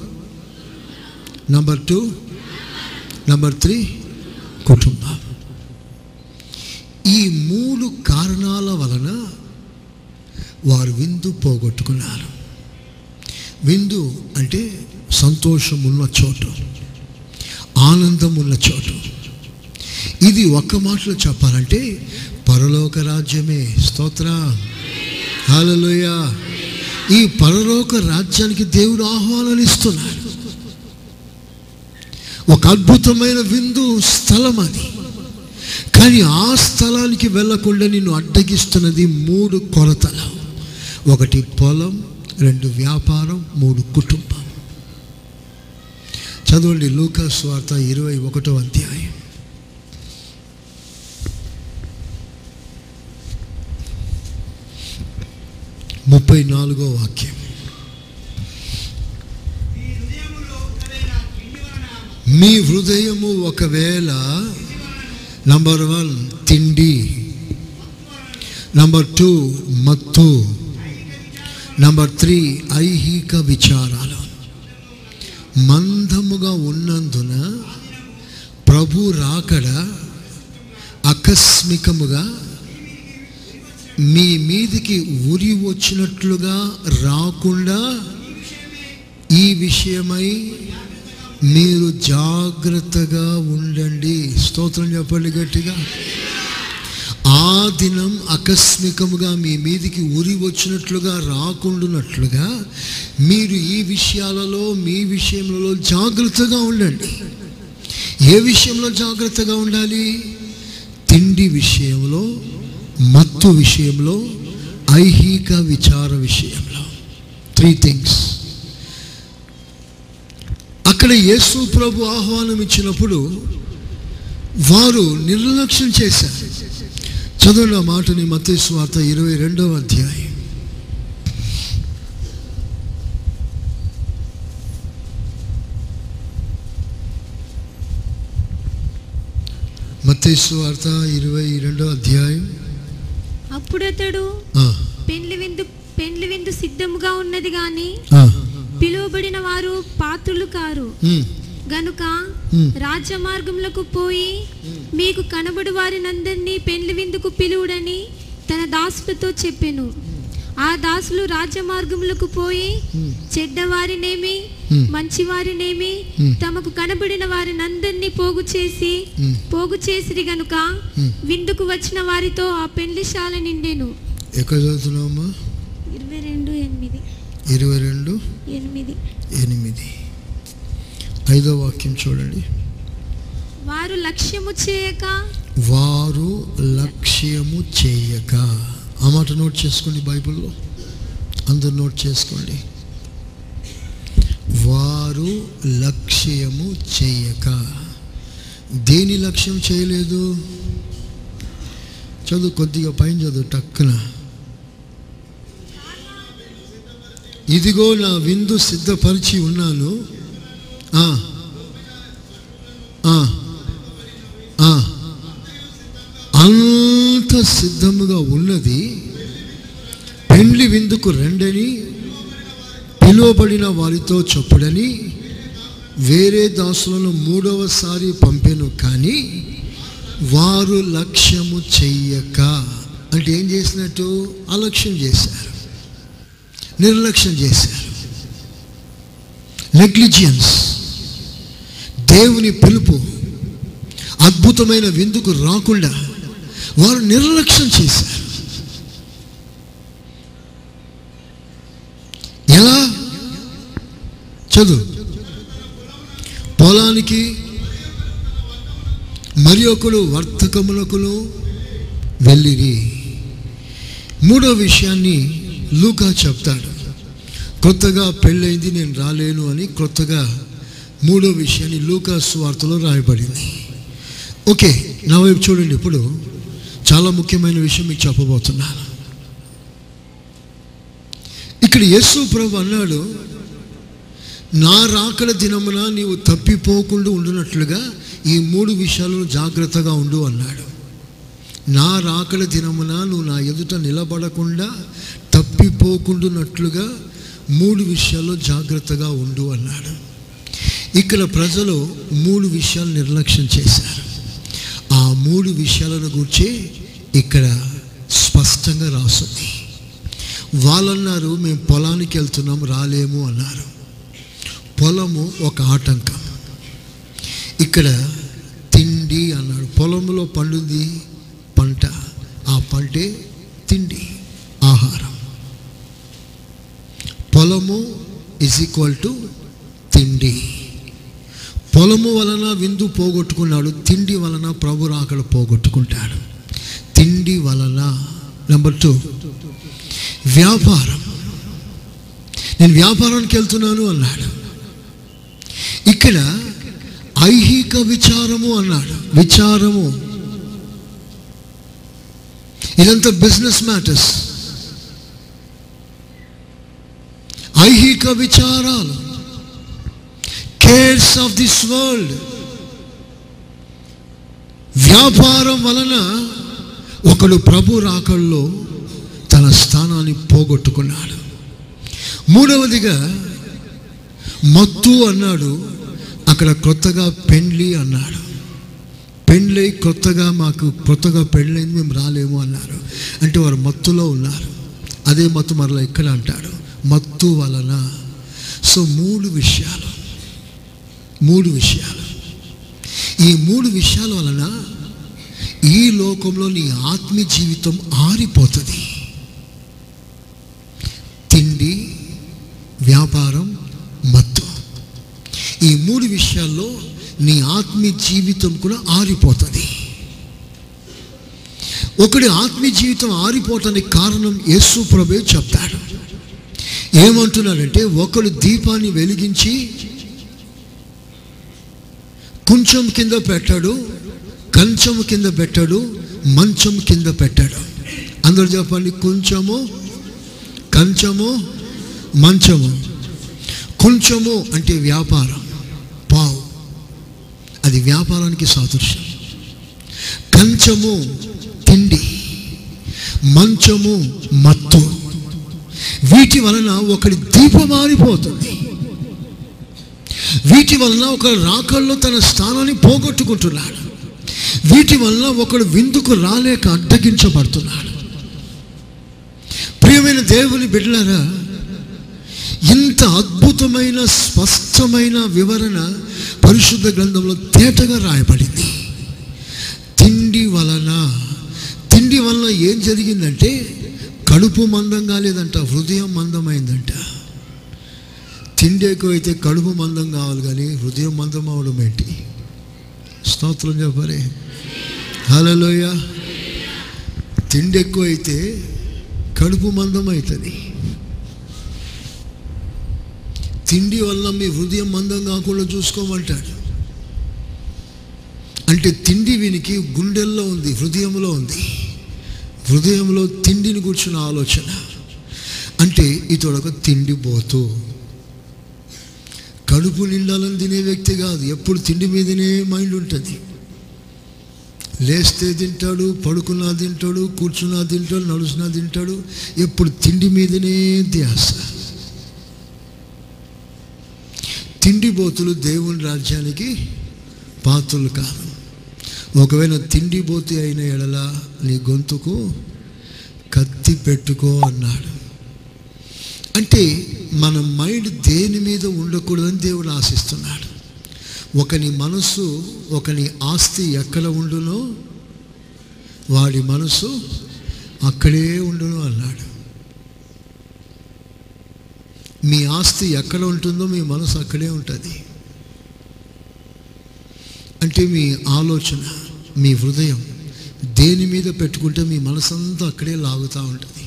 నంబర్ 2, నంబర్ 3 కుటుంబం. ఈ 3 కారణాల వలన వారు విందు పోగొట్టుకున్నారు. విందు అంటే సంతోషం ఉన్న చోటు, ఆనందం ఉన్న చోటు. ఇది ఒక్క మాటలో చెప్పాలంటే పరలోక రాజ్యమే. స్తోత్ర హల్లెలూయా. ఈ పరలోక రాజ్యానికి దేవుడు ఆహ్వానం ఇస్తున్నాడు. ఒక అద్భుతమైన విందు స్థలం అది. కానీ ఆ స్థలానికి వెళ్లకుండా నిన్ను అడ్డగిస్తున్నది 3 కొరతలు. 1 పొలం, 2 వ్యాపారం, 3 కుటుంబం. చదవండి లూకా సువార్త 21వ అధ్యాయం. ముప్పై 44వ వాక్యం. మీ హృదయము ఒకవేళ నంబర్ 1 తిండి, నంబర్ 2 మత్తు, నంబర్ 3 ఐహిక విచారాలు మందముగా ఉన్నందున ప్రభు రాకడ ఆకస్మికముగా మీ మీదికి ఉరి వచ్చినట్లుగా రాకుండా ఈ విషయమై మీరు జాగ్రత్తగా ఉండండి. స్తోత్రం చెప్పండి గట్టిగా. ఆ దినం ఆకస్మికముగా మీ మీదికి ఉరి వచ్చినట్లుగా రాకుండానట్లుగా మీరు ఈ విషయాలలో మీ విషయంలో జాగ్రత్తగా ఉండండి. ఏ విషయంలో జాగ్రత్తగా ఉండాలి? తిండి విషయంలో, మత్తు విషయంలో, ఐహిక విచార విషయంలో. 3 థింగ్స్. అక్కడ యేసు ప్రభు ఆహ్వానం ఇచ్చినప్పుడు వారు నిర్లక్ష్యం చేశారు. చదువున్న మాటని మత్తయి సువార్త 22వ అధ్యాయం. మత్తయి సువార్త 22వ అధ్యాయం. అప్పుడతడు పెండ్లి విందు సిద్ధముగా ఉన్నది గాని పిలువబడిన వారు పాత్రులు కారు గనుక రాజ్య మార్గములకు పోయి మీకు కనబడు వారినందరినీ పెండ్లి విందుకు పిలువుడని తన దాసులతో చెప్పెను. ఆ దాసులు రాజ్య మార్గములకు పోయి చెడ్డవారినేమి మంచివారినేమి తమకు కనబడిన వారినందరినీ పోగు చేసిరి గనుక విందుకు వచ్చిన వారితో ఆ పెండ్లిశాల నిండెను. ఎక్కడ చదువుతున్నావమ్మా? 22:8. 5వ వాక్యం చూడండి. వారు లక్ష్యము చేయక. ఆ మాట నోట్ చేసుకోండి బైబిల్లో, అందరు నోట్ చేసుకోండి. వారు లక్ష్యము చేయక. దేని లక్ష్యం చేయలేదు? చదువు, కొద్దిగా పైన చదువు టక్కున. ఇదిగో నా విందు సిద్ధపరిచి ఉన్నాను, అంత సిద్ధముగా ఉన్నది, పెండ్లి విందుకు రండని పిలువబడిన వారితో చెప్పుడని వేరే దాసులను 3వ సారి పంపెను. కానీ వారు లక్ష్యము చెయ్యక. అంటే ఏం చేసినట్టు? అలక్ష్యం చేశారు, నిర్లక్ష్యం చేశారు, నెగ్లిజియన్స్. దేవుని పిలుపు, అద్భుతమైన విందుకు రాకుండా వారు నిర్లక్ష్యం చేశారు. ఎలా? చదువు. పొలానికి మరి ఒకడు వర్తకములకును వెళ్ళిరి. 3వ విషయాన్ని లూకా చెప్తాడు. కొత్తగా పెళ్ళైంది, నేను రాలేను అని కొత్తగా 3వ విషయాన్ని లూకా సువార్తలో రాయబడింది. ఓకే, నా వైపు చూడండి. ఇప్పుడు చాలా ముఖ్యమైన విషయం మీకు చెప్పబోతున్నాను. ఇక్కడ యేసు ప్రభు అన్నాడు, నా రాకడ దినమున నీవు తప్పిపోకుండా ఉండునట్లుగా ఈ 3 విషయాలను జాగ్రత్తగా ఉండు అన్నాడు. నా రాకడ దినమున నువ్వు నా ఎదుట నిలబడకుండా తప్పిపోకుండానట్లుగా 3 విషయాల్లో జాగ్రత్తగా ఉండు అన్నాడు. ఇక్కడ ప్రజలు 3 విషయాలు నిర్లక్ష్యం చేశారు. ఆ 3 విషయాలను గురించి ఇక్కడ స్పష్టంగా రాస్తుంది. వాళ్ళన్నారు, మేము పొలానికి వెళ్తున్నాం రాలేము అన్నారు. పొలము ఒక ఆటంకం. ఇక్కడ తిండి అన్నాడు. పొలంలో పండుంది పంట, ఆ పంటే తిండి, ఆహారం. పొలము = తిండి. పొలము వలన విందు పోగొట్టుకున్నాడు, తిండి వలన ప్రభు రాకడ పోగొట్టుకుంటాడు. తిండి వలన నంబర్ 2 వ్యాపారం. నేను వ్యాపారానికి వెళ్తున్నాను అన్నాడు. ఇక్కడ ఐహిక విచారము అన్నాడు. విచారము ఇదంతా బిజినెస్ మ్యాటర్స్, ఐహిక విచారాలు, కేర్స్ ఆఫ్ దిస్ వరల్డ్. వ్యాపారం వలన ఒకడు ప్రభు రాకల్లో తన స్థానాన్ని పోగొట్టుకున్నాడు. మూడవదిగా మత్తు అన్నాడు, అక్కడ కొత్తగా పెండ్లి అన్నాడు. పెండ్లి కొత్తగా, మాకు కొత్తగా పెండ్లైంది, మేము రాలేము అన్నారు. అంటే వారు మత్తులో ఉన్నారు. అదే మత్తు మరలా ఇక్కడ అంటాడు, మత్తు వలన. సో మూడు విషయాలు ఈ మూడు విషయాల వలన ఈ లోకంలో నీ ఆత్మీయ జీవితం ఆరిపోతుంది. తిండి, వ్యాపారం, మత్తు. ఈ మూడు విషయాల్లో నీ ఆత్మీయ జీవితం కూడా ఆరిపోతుంది. ఒకటి ఆత్మీయ జీవితం ఆరిపోవటానికి కారణం యేసు ప్రభువే చెప్తాడు. ఏమంటున్నాడంటే, ఒకడు దీపాన్ని వెలిగించి కొంచెం కింద పెట్టాడు, కంచము కింద పెట్టాడు, మంచం కింద పెట్టాడు. అందరూ చెప్పండి, కొంచెము, కంచము, మంచము. కొంచెము అంటే వ్యాపారం, పావు, అది వ్యాపారానికి సాదృశ్యం. కంచము తిండి, మంచము మత్తు. వీటి వలన ఒకడి దీపం ఆరిపోతుంది. వీటి వలన ఒకడు రాకల్లో తన స్థానాన్ని పోగొట్టుకుంటున్నాడు. వీటి వలన ఒకడు విందుకు రాలేక అడ్డగించబడుతున్నాడు. ప్రియమైన దేవుని బిడ్డలారా, ఇంత అద్భుతమైన స్పష్టమైన వివరణ పరిశుద్ధ గ్రంథంలో తేటగా రాయబడింది. తిండి వలన ఏం జరిగిందంటే, కడుపు మందంగా లేదంట, హృదయం మందమైందంట. తిండి ఎక్కువైతే కడుపు మందం కావాలి, కానీ హృదయం మందం అవడం ఏంటి? స్తోత్రం చెప్పరే, హల్లెలూయ. తిండి ఎక్కువైతే కడుపు మందం అవుతుంది. తిండి వల్ల మీ హృదయం మందం కాకుండా చూసుకోమంటాడు. అంటే తిండి వీనికి గుండెల్లో ఉంది, హృదయంలో ఉంది. హృదయంలో తిండిని కూర్చున్న ఆలోచన. అంటే ఇతడొక తిండిపోతూ, కడుపు నిండాలని తినే వ్యక్తి కాదు. ఎప్పుడు తిండి మీదనే మైండ్ ఉంటుంది. లేస్తే తింటాడు, పడుకున్నా తింటాడు, కూర్చున్నా తింటాడు, నడుచున్నా తింటాడు. ఎప్పుడు తిండి మీదనే ధ్యాస. తిండిబోతులు దేవుని రాజ్యానికి పాత్రులు కాదు. ఒకవేళ తిండిబోతు అయిన ఎడల నీ గొంతుకు కత్తి పెట్టుకో అన్నాడు. అంటే మన మైండ్ దేని మీద ఉండకూడదని దేవుడు ఆశిస్తున్నాడు. ఒకని మనసు, ఒకని ఆస్తి ఎక్కడ ఉండునో వాడి మనసు అక్కడే ఉండును అన్నాడు. మీ ఆస్తి ఎక్కడ ఉంటుందో మీ మనసు అక్కడే ఉంటుంది. అంటే మీ ఆలోచన, మీ హృదయం దేని మీద పెట్టుకుంటే మీ మనసంతా అక్కడే లాగుతూ ఉంటుంది.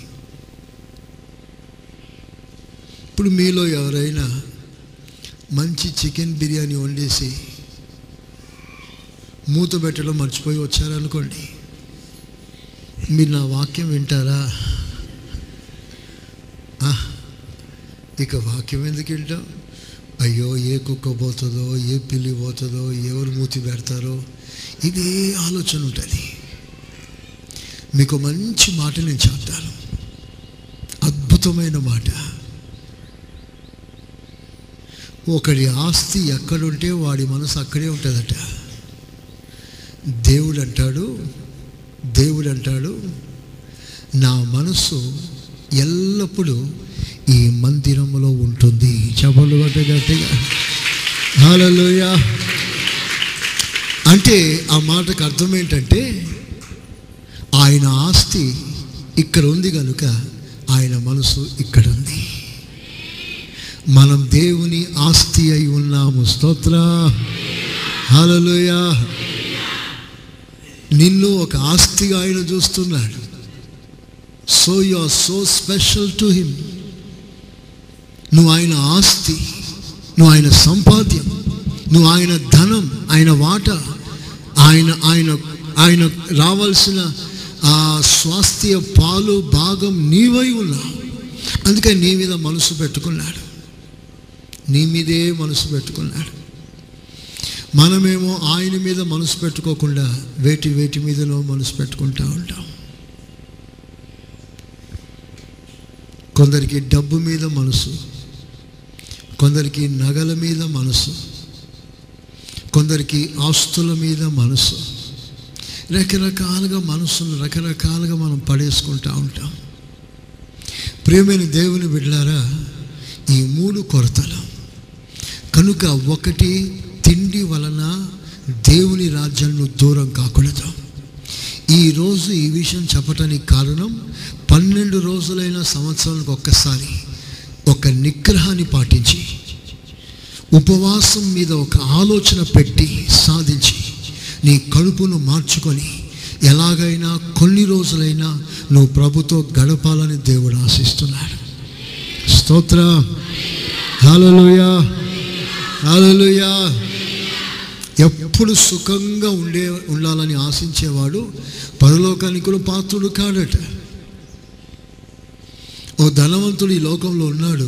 ఇప్పుడు మీలో ఎవరైనా మంచి చికెన్ బిర్యానీ వండేసి మూత పెట్టడం మర్చిపోయి వచ్చారనుకోండి, మీరు నా వాక్యం వింటారా? ఇక వాక్యం ఎందుకు వింటాం? అయ్యో, ఏ కుక్క పోతుందో, ఏ పిల్లి పోతుందో, ఎవరు మూతి పెడతారో, ఇదే ఆలోచన ఉంటుంది. మీకు మంచి మాట నేను చెప్తాను, అద్భుతమైన మాట. ఒకడి ఆస్తి ఎక్కడుంటే వాడి మనసు అక్కడే ఉంటుందట. దేవుడు అంటాడు నా మనసు ఎల్లప్పుడూ ఈ మందిరంలో ఉంటుంది. చపలు గట్టిగా హల్లెలూయా. అంటే ఆ మాటకు అర్థం ఏంటంటే, ఆయన ఆస్తి ఇక్కడ ఉంది కనుక ఆయన మనసు ఇక్కడ ఉంది. మనం దేవుని ఆస్తి అయి ఉన్నాము. స్తోత్ర, హల్లెలూయా. నిన్ను ఒక ఆస్తిగా ఆయన చూస్తున్నాడు. So you are so special to him. నువ్వు ఆయన ఆస్తి, నువ్వు ఆయన సంపాద్యం, నువ్వు ఆయన ధనం, ఆయన వాటా, ఆయన ఆయన ఆయన రావాల్సిన ఆ స్వాస్థ్య పాలు భాగం నీవై ఉన్నావు. అందుకని నీ మీద మనసు పెట్టుకున్నాడు, నీ మీదే మనసు పెట్టుకున్నాడు. మనమేమో ఆయన మీద మనసు పెట్టుకోకుండా వేటి వేటి మీదనో మనసు పెట్టుకుంటూ ఉంటాం. కొందరికి డబ్బు మీద మనసు, కొందరికి నగల మీద మనసు, కొందరికి ఆస్తుల మీద మనసు, రకరకాలుగా మనసును రకరకాలుగా మనం పడేసుకుంటూ ఉంటాం. ప్రేమైన దేవుని బిడ్డలారా, ఈ మూడు కొరతలు కనుక ఒకటి తిండి వలన దేవుని రాజ్యాన్ని దూరం కాకూడదు. ఈరోజు ఈ విషయం చెప్పటానికి కారణం 12 రోజులైన సంవత్సరానికి ఒక్కసారి ఒక నిగ్రహాన్ని పాటించి ఉపవాసం మీద ఒక ఆలోచన పెట్టి సాధించి నీ కడుపును మార్చుకొని ఎలాగైనా కొన్ని రోజులైనా నువ్వు ప్రభుతో గడపాలని దేవుడు ఆశిస్తున్నాడు. స్తోత్ర హల్లెలూయా హల్లెలూయా. ఎప్పుడు సుఖంగా ఉండాలని ఆశించేవాడు పరలోకానికి కూడా పాత్రుడు కాడట. ఓ ధనవంతుడు ఈ లోకంలో ఉన్నాడు,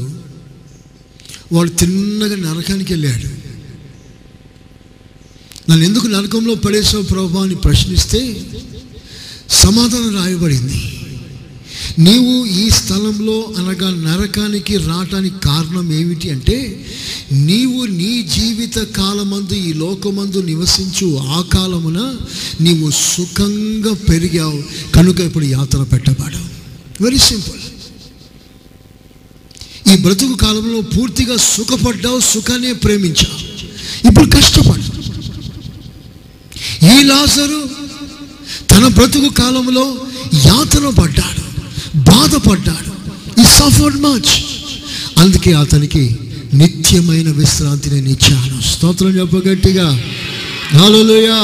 వాడు తిన్నగా నరకానికి వెళ్ళాడు. నన్ను ఎందుకు నరకంలో పడేసావు ప్రభువా అని ప్రశ్నిస్తే సమాధానం రాయబడింది. నీవు ఈ స్థలంలో అనగా నరకానికి రావటానికి కారణం ఏమిటి అంటే, నీవు నీ జీవిత కాలమందు ఈ లోకమందు నివసించు ఆ కాలమున నీవు సుఖంగా పెరిగావు, కనుక ఇప్పుడు యాతన పెట్టబడావు. Very simple. ఈ బ్రతుకు కాలంలో పూర్తిగా సుఖపడ్డావు, సుఖాన్ని ప్రేమించావు, ఇప్పుడు కష్టపడ్డావు. ఈ లాజరు తన బ్రతుకు కాలంలో యాతన పడ్డాడు, బాధపడ్డాడు, ఈ సఫర్డ్ మచ్, అందుకే అతనికి నిత్యమైన విశ్రాంతి నేను ఇచ్చాను. స్తోత్రం చెప్పగట్టిగా హల్లెలూయా.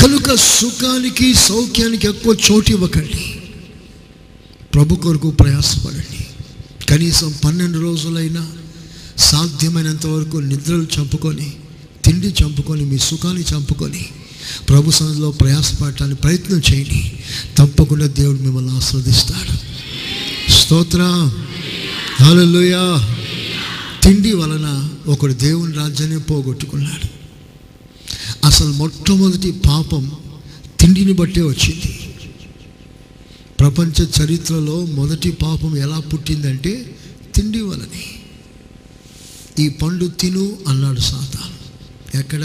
కనుక సుఖానికి సౌఖ్యానికి ఎక్కువ చోటు ఇవ్వకండి, ప్రభు కొరకు ప్రయాసపడండి. కనీసం 12 రోజులైనా సాధ్యమైనంత వరకు నిద్రలు చంపుకొని తిండి చంపుకొని మీ సుఖాన్ని చంపుకొని ప్రభు సన్నిధిలో ప్రయాసపడటానికి ప్రయత్నం చేయండి. తప్పకుండా దేవుడు మిమ్మల్ని ఆశీర్వదిస్తాడు. స్తోత్ర హల్లెలూయా. తిండి వలన ఒకడు దేవుని రాజ్యాన్ని పోగొట్టుకున్నాడు. అసలు మొట్టమొదటి పాపం తిండిని బట్టే వచ్చింది. ప్రపంచ చరిత్రలో మొదటి పాపం ఎలా పుట్టిందంటే తిండి వలనే. ఈ పండు తిను అన్నాడు సాతాను. ఎక్కడ?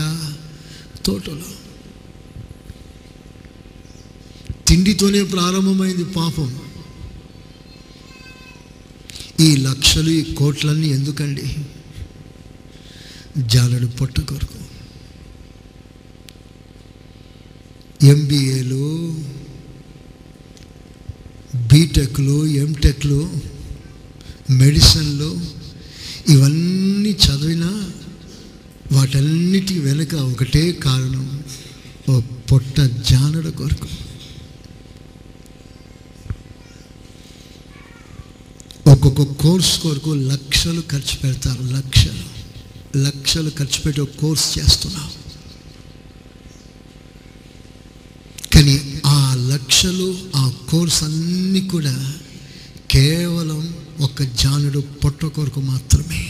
తోటలో. తిండితోనే ప్రారంభమైంది పాపం. ఈ లక్షలు ఈ కోట్లన్నీ ఎందుకండి? జాలడు పొట్ట కొరకు, ఎంబీఏలు, బీటెక్లు, ఎంటెక్లు, మెడిసిన్లు, ఇవన్నీ చదివినా వాటన్నిటి వెనుక ఒకటే కారణం, ఓ పొట్ట జానడు కొరకు. ఒక్కొక్క కోర్స్ కొరకు లక్షలు ఖర్చు పెడతారు. లక్షలు లక్షలు ఖర్చు పెట్టి ఒక కోర్స్ చేస్తున్నాం, కానీ ఆ లక్షలు ఆ కోర్స్ అన్నీ కూడా కేవలం ఒక జానుడు పొట్ట కొరకు మాత్రమే.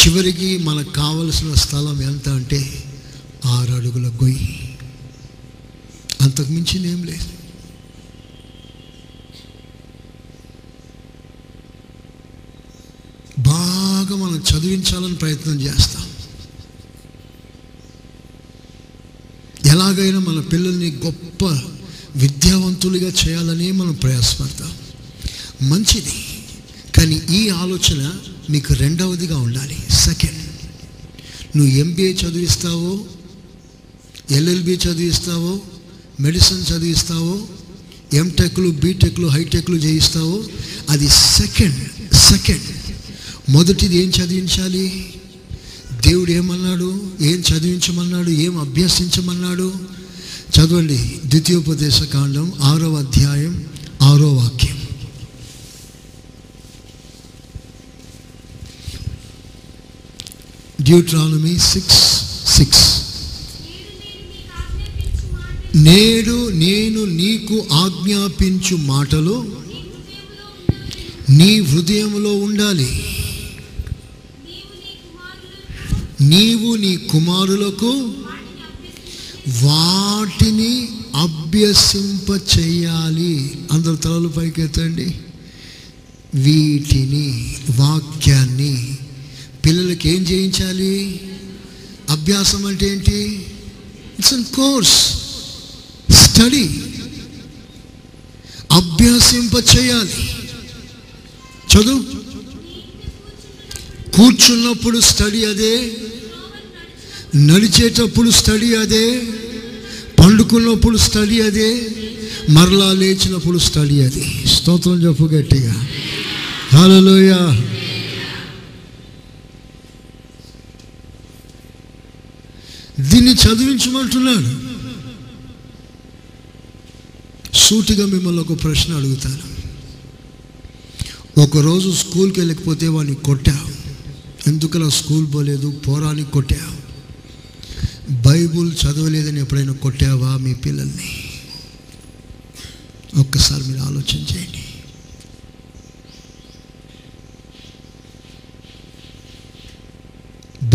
చివరికి మనకు కావలసిన స్థలం ఎంత అంటే 6 అడుగుల గొయ్యి, అంతకు మించినేం లేదు. బాగా మనం చదివించాలని ప్రయత్నం చేస్తాం, ఎలాగైనా మన పిల్లల్ని గొప్ప విద్యావంతులుగా చేయాలని మనం ప్రయాసపడతాం. మంచిది, కానీ ఈ ఆలోచన నీకు రెండవదిగా ఉండాలి. సెకండ్, నువ్వు ఎంబీఏ చదివిస్తావో, ఎల్ఎల్బి చదివిస్తావో, మెడిసిన్ చదివిస్తావో, ఎంటెక్లు, బీటెక్లు, హైటెక్లు చేయిస్తావో, అది సెకండ్. మొదటిది ఏం చదివించాలి? దేవుడు ఏమన్నాడు? ఏం చదివించమన్నాడు? ఏం అభ్యసించమన్నాడు? చదవండి, ద్వితీయోపదేశకాండం 6వ అధ్యాయం 6వ వాక్యం. Deuteronomy 6:6. నేడు నేను నీకు ఆజ్ఞాపించు మాటలు నీ హృదయంలో ఉండాలి. నీవు నీ కుమారులకు వాటిని అభ్యసింప చేయాలి. అందరు తలలు పైకెత్తండి. వీటిని, వాక్యాన్ని పిల్లలకి ఏం చేయించాలి? అభ్యాసం అంటే ఏంటి? It's an course, study. అభ్యాసింప చేయాలి. చదువు, కూర్చున్నప్పుడు స్టడీ అదే, నడిచేటప్పుడు స్టడీ అదే, పండుకున్నప్పుడు స్టడీ అదే, మరలా లేచినప్పుడు స్టడీ అది. స్తోత్రం చెప్పు గట్టిగా. హల్లెలూయా. దీన్ని చదివించమంటున్నాడు. సూటిగా మిమ్మల్ని ఒక ప్రశ్న అడుగుతాను. ఒకరోజు స్కూల్కి వెళ్ళకపోతే వాడిని కొట్టావు, ఎందుకలా స్కూల్ పోలేదు, పోరానికి కొట్టావు, బైబుల్ చదవలేదని ఎప్పుడైనా కొట్టావా మీ పిల్లల్ని? ఒక్కసారి మీరు ఆలోచన చేయండి.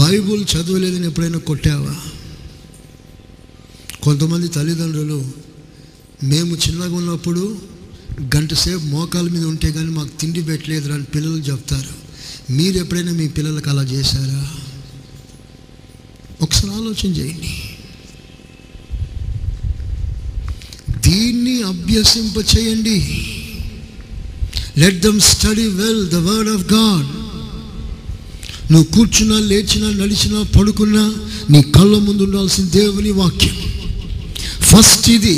బైబుల్ చదవలేదని ఎప్పుడైనా కొట్టావా? కొంతమంది తల్లిదండ్రులు మేము చిన్నగా ఉన్నప్పుడు గంటసేపు మోకాల మీద ఉంటే కానీ మాకు తిండి పెట్టలేదు అని పిల్లలు చెప్తారు. మీరు ఎప్పుడైనా మీ పిల్లలకు అలా చేశారా? ఒకసారి ఆలోచన చేయండి. దీన్ని అభ్యసింప చేయండి. Let them study well the word of God. నువ్వు కూర్చున్నా, లేచినా, నడిచినా, పడుకున్నా నీ కళ్ళ ముందు ఉండాల్సిన దేవుని వాక్యం. ఫస్ట్ ఇది,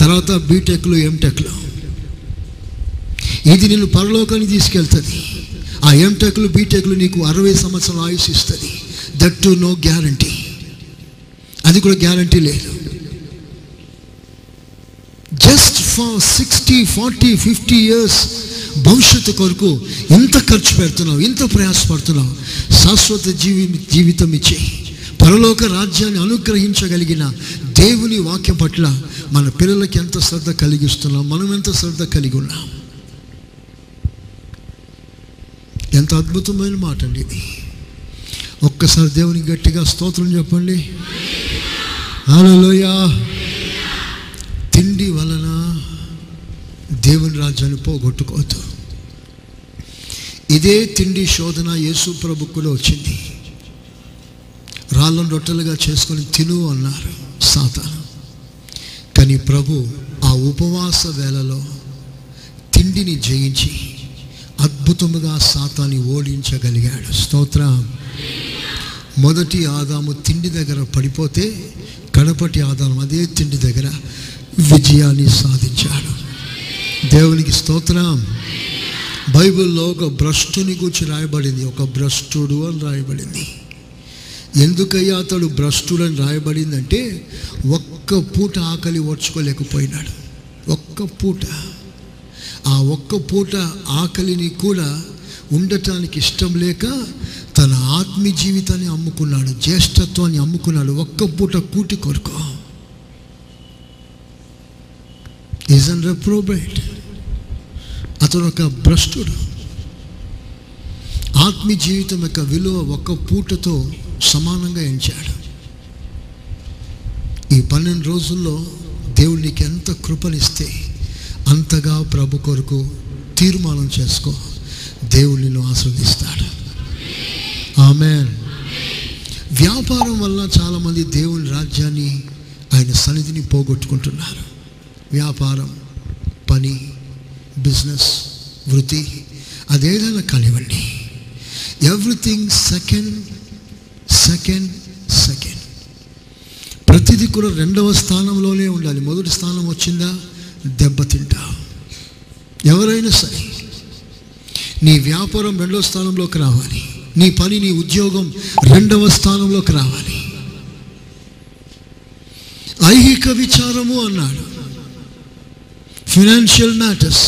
తర్వాత బీటెక్లు, ఎంటెక్లు. ఇది నేను పరలోకానికి తీసుకెళ్తుంది. ఆ ఎంటెక్లు, బీటెక్లు నీకు 60 సంవత్సరాలు ఆయుష్ ఇస్తుంది. That too no guarantee. అది కూడా గ్యారంటీ లేదు. జస్ట్ ఫర్ 60, 40, 50 years భవిష్యత్తు కొరకు ఎంత ఖర్చు పెడుతున్నావు, ఎంత ప్రయాసపడుతున్నావు. శాశ్వత జీవితం ఇచ్చే పరలోక రాజ్యాన్ని అనుగ్రహించగలిగిన దేవుని వాక్యం పట్ల మన పిల్లలకి ఎంత శ్రద్ధ కలిగిస్తున్నాం, మనం ఎంత శ్రద్ధ కలిగి ఉన్నాం. ఎంత అద్భుతమైన మాట అండి ఇది. ఒక్కసారి దేవుని గట్టిగా స్తోత్రం చెప్పండి. హల్లెలూయా. తిండి వలన దేవుని రాజ్యాన్ని పోగొట్టుకోవద్దు. ఇదే తిండి శోధన యేసు ప్రభువు కూడా వచ్చింది. రాళ్ళను రొట్టెలుగా చేసుకొని తిను అన్నారు సాతాను. కానీ ప్రభు ఆ ఉపవాస వేళలో తిండిని జయించి అద్భుతముగా సాతాన్ని ఓడించగలిగాడు. స్తోత్రం. మొదటి ఆదాము తిండి దగ్గర పడిపోతే కడపటి ఆదాము అదే తిండి దగ్గర విజయాన్ని సాధించాడు. దేవునికి స్తోత్రం. బైబిల్లో ఒక భ్రష్టుని గురించి రాయబడింది. ఒక భ్రష్టుడు అని రాయబడింది. ఎందుకయ్యా అతడు భ్రష్టుడని రాయబడిందంటే ఒక్క పూట ఆకలి ఓర్చుకోలేకపోయినాడు. ఒక్క పూట, ఆ ఒక్క పూట ఆకలిని కూడా ఉండటానికి ఇష్టం లేక తన ఆత్మీయ జీవితాన్ని అమ్ముకున్నాడు, జ్యేష్ఠత్వాన్ని అమ్ముకున్నాడు ఒక్క పూట కూటి కొరకు. Is an reprobate. అతను ఒక భ్రష్టుడు. ఆత్మీయ జీవితం యొక్క విలువ ఒక్క పూటతో సమానంగా ఎంచాడు. ఈ 12 రోజుల్లో దేవుడు నీకు ఎంత కృపనిస్తే అంతగా ప్రభు కొరకు తీర్మానం చేసుకో. దేవుడు నిన్ను ఆశీర్వదిస్తాడు. ఆమేన్. వ్యాపారం వల్ల చాలామంది దేవుని రాజ్యాన్ని, ఆయన సన్నిధిని పోగొట్టుకుంటున్నారు. వ్యాపారం, పని, బిజినెస్, వృత్తి, అదేదైనా కానివ్వండి. Everything second. ప్రతిదీ కూడా 2వ స్థానంలోనే ఉండాలి. మొదటి స్థానం వచ్చిందా దెబ్బతింటా. ఎవరైనా సరే నీ వ్యాపారం 2వ స్థానంలోకి రావాలి. నీ పని, నీ ఉద్యోగం 2వ స్థానంలోకి రావాలి. ఐహిక విచారము అన్నాడు. ఫైనాన్షియల్ మ్యాటర్స్,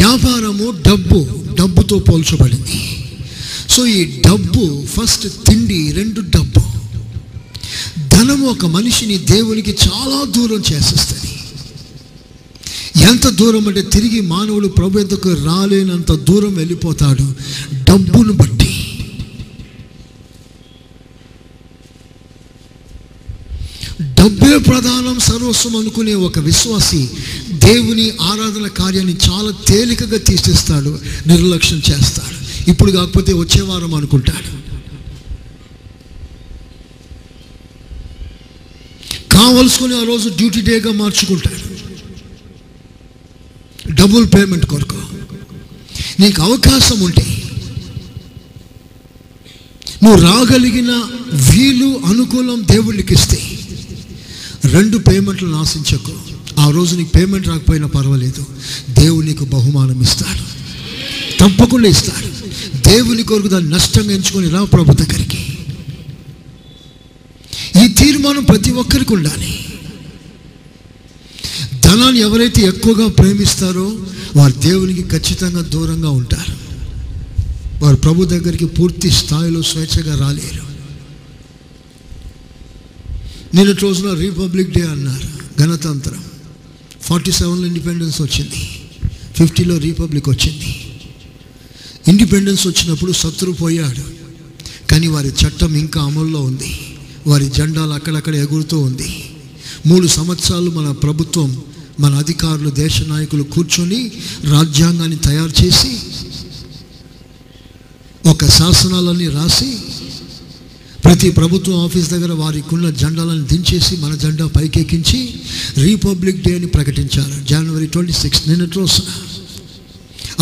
వ్యాపారము డబ్బుతో పోల్చబడింది. సో ఈ డబ్బు ఫస్ట్ తిండి, రెండు డబ్బు. ధనము ఒక మనిషిని దేవునికి చాలా దూరం చేసేస్తుంది. ఎంత దూరం అంటే తిరిగి మానవుడు ప్రభు ఎందుకు రాలేనంత దూరం వెళ్ళిపోతాడు డబ్బును బట్టి. డబ్బే ప్రధానం సర్వస్వం అనుకునే ఒక విశ్వాసి దేవుని ఆరాధన కార్యాన్ని చాలా తేలికగా తీసేస్తాడు, నిర్లక్ష్యం చేస్తాడు. ఇప్పుడు కాకపోతే వచ్చేవారం అనుకుంటాడు. కావలసుకుని ఆ రోజు డ్యూటీ డేగా మార్చుకుంటాడు డబుల్ పేమెంట్ కొరకు. నీకు అవకాశం ఉంటే నువ్వు రాగలిగిన వీలు అనుకూలం దేవుళ్ళకి ఇస్తే రెండు పేమెంట్లను ఆశించకు. ఆ రోజు నీకు పేమెంట్ రాకపోయినా పర్వాలేదు, దేవుడు నీకు బహుమానం ఇస్తాడు, తప్పకుండా ఇస్తాడు. దేవుని కొరకు దాన్ని నష్టంగా ఎంచుకొని రా ప్రభు దగ్గరికి. ఈ తీర్మానం ప్రతి ఒక్కరికి ఉండాలి. ధనాన్ని ఎవరైతే ఎక్కువగా ప్రేమిస్తారో వారు దేవునికి ఖచ్చితంగా దూరంగా ఉంటారు. వారు ప్రభు దగ్గరికి పూర్తి స్థాయిలో స్వేచ్ఛగా రాలేరు. నిన్నటి రోజున రిపబ్లిక్ డే అన్నారు, గణతంత్రం. 47లో ఇండిపెండెన్స్ వచ్చింది, 50లో రిపబ్లిక్ వచ్చింది. ఇండిపెండెన్స్ వచ్చినప్పుడు శత్రువు పోయాడు, కానీ వారి చట్టం ఇంకా అమల్లో ఉంది, వారి జెండాలు అక్కడక్కడ ఎగురుతూ ఉంది. 3 సంవత్సరాలు మన ప్రభుత్వం, మన అధికారులు, దేశ నాయకులు కూర్చొని రాజ్యాంగాన్ని తయారు చేసి ఒక శాసనాలన్నీ రాసి ప్రతి ప్రభుత్వ ఆఫీస్ దగ్గర వారికి ఉన్న జెండాలను దించేసి మన జెండా పైకెక్కించి రిపబ్లిక్ డే అని ప్రకటించారు జనవరి 26. నిన్నటి రోజున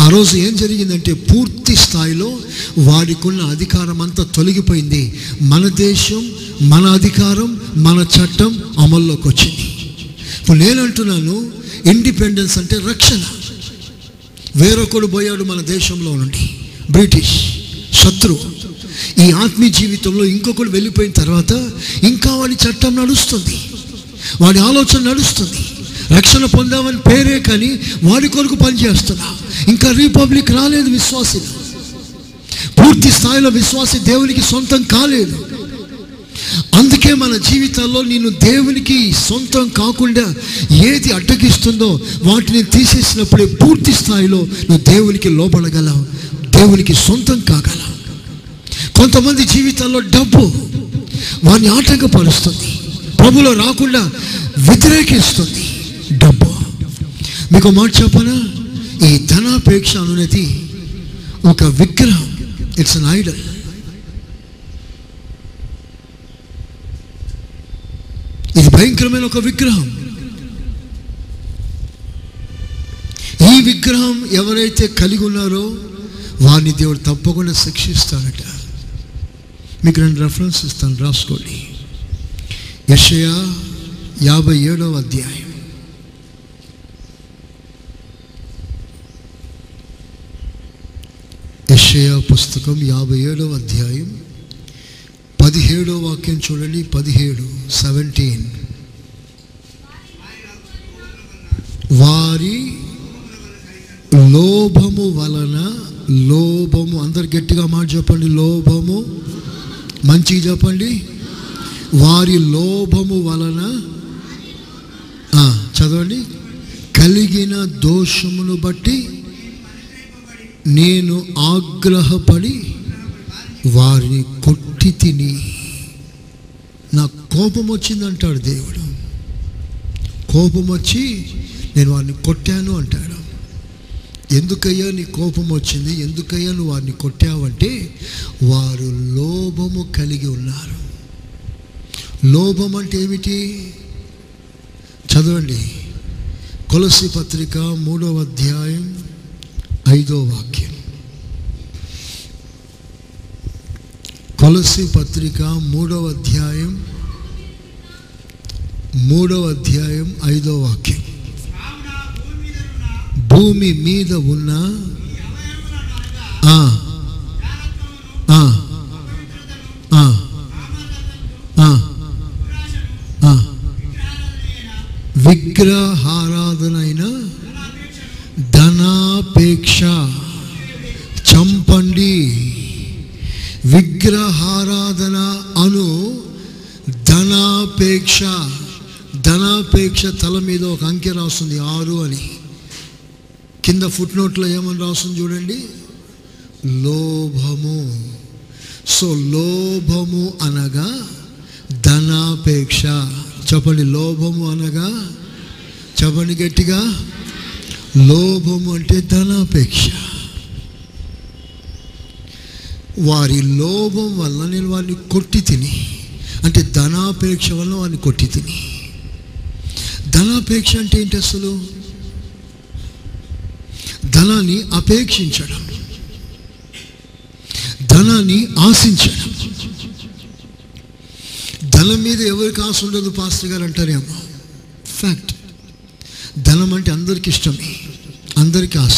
ఆ రోజు ఏం జరిగిందంటే పూర్తి స్థాయిలో వారికి ఉన్న అధికారం అంతా తొలగిపోయింది. మన దేశం, మన అధికారం, మన చట్టం అమల్లోకి వచ్చింది. ఇప్పుడు నేనంటున్నాను, ఇండిపెండెన్స్ అంటే రక్షణ. వేరొకడు పోయాడు మన దేశంలో నుండి, బ్రిటిష్ శత్రువు. ఈ ఆత్మీయ జీవితంలో ఇంకొకడు వెళ్ళిపోయిన తర్వాత ఇంకా వాడి చట్టం నడుస్తుంది, వాడి ఆలోచన నడుస్తుంది. రక్షణ పొందామని పేరే కానీ వాడి కొరకు పనిచేస్తున్నా. ఇంకా రిపబ్లిక్ రాలేదు. విశ్వాసి పూర్తి స్థాయిలో విశ్వాసి దేవునికి సొంతం కాలేదు. అందుకే మన జీవితాల్లో నేను దేవునికి సొంతం కాకుండా ఏది అడ్డగిస్తుందో వాటిని తీసేసినప్పుడే పూర్తి స్థాయిలో నువ్వు దేవునికి లోబడగలవు, దేవునికి సొంతం కాగలవు. కొంతమంది జీవితాల్లో డబ్బు వారిని ఆటంకపరుస్తుంది, ప్రభులో రాకుండా వ్యతిరేకిస్తుంది. డబ్బు మీకు మాట చెప్పనా, ఈ ధనాపేక్ష అనేది ఒక విగ్రహం, ఇట్స్ అన్ ఐడల్. ఇది భయంకరమైన ఒక విగ్రహం. ఈ విగ్రహం ఎవరైతే కలిగి ఉన్నారో వారిని దేవుడు తప్పకుండా శిక్షిస్తాడట. మీకు 2 రెఫరెన్స్ ఇస్తాను, రాసుకోండి. యెషయా 57వ అధ్యాయం, యెషయా పుస్తకం 57వ అధ్యాయం 17వ వాక్యం చూడండి. 17, 17. వారి లోభము వలన, లోభము, అందరు గట్టిగా మాట చెప్పండి, లోభము, మంచిగా చెప్పండి. వారి లోభము వలన చదవండి, కలిగిన దోషమును బట్టి నేను ఆగ్రహపడి వారిని కొట్టి తిని నా కోపం వచ్చిందంటాడు దేవుడు. కోపం వచ్చి నేను వారిని కొట్టాను అంటాడు. ఎందుకయ్యా నీ కోపం వచ్చింది, ఎందుకయ్యా నువ్వు వారిని కొట్టావంటే వారు లోభము కలిగి ఉన్నారు. లోభం అంటే ఏమిటి చదవండి, కొలస్సీ పత్రిక 3వ అధ్యాయం 5వ వాక్యం. కొలస్సీ పత్రిక 3వ అధ్యాయం 5వ వాక్యం. భూమి మీద ఉన్న విగ్రహారాధనైన ధనాపేక్ష చంపండి, అధ్యక్ష తల మీద ఒక అంకె రాస్తుంది 6 అని. కింద ఫుట్ నోట్లో ఏమని రాస్తుంది చూడండి, లోభము. సో లోభము అనగా ధనాపేక్ష. చెప్పండి లోభము అనగా, చెప్పండి గట్టిగా, లోభము అంటే ధనాపేక్ష. వారి లోభం వల్ల నేను వారిని కొట్టి తిని, అంటే ధనాపేక్ష వల్ల వారిని కొట్టి తిని. ధనాపేక్ష అంటే ఏంటి అసలు? ధనాన్ని అపేక్షించడం, ధనాన్ని ఆశించడం. ధనం మీద ఎవరికి ఆశ ఉండదు పాస్టర్ గారు అంటారేమో, ఫ్యాక్ట్. ధనం అంటే అందరికి ఇష్టమే, అందరికీ ఆశ.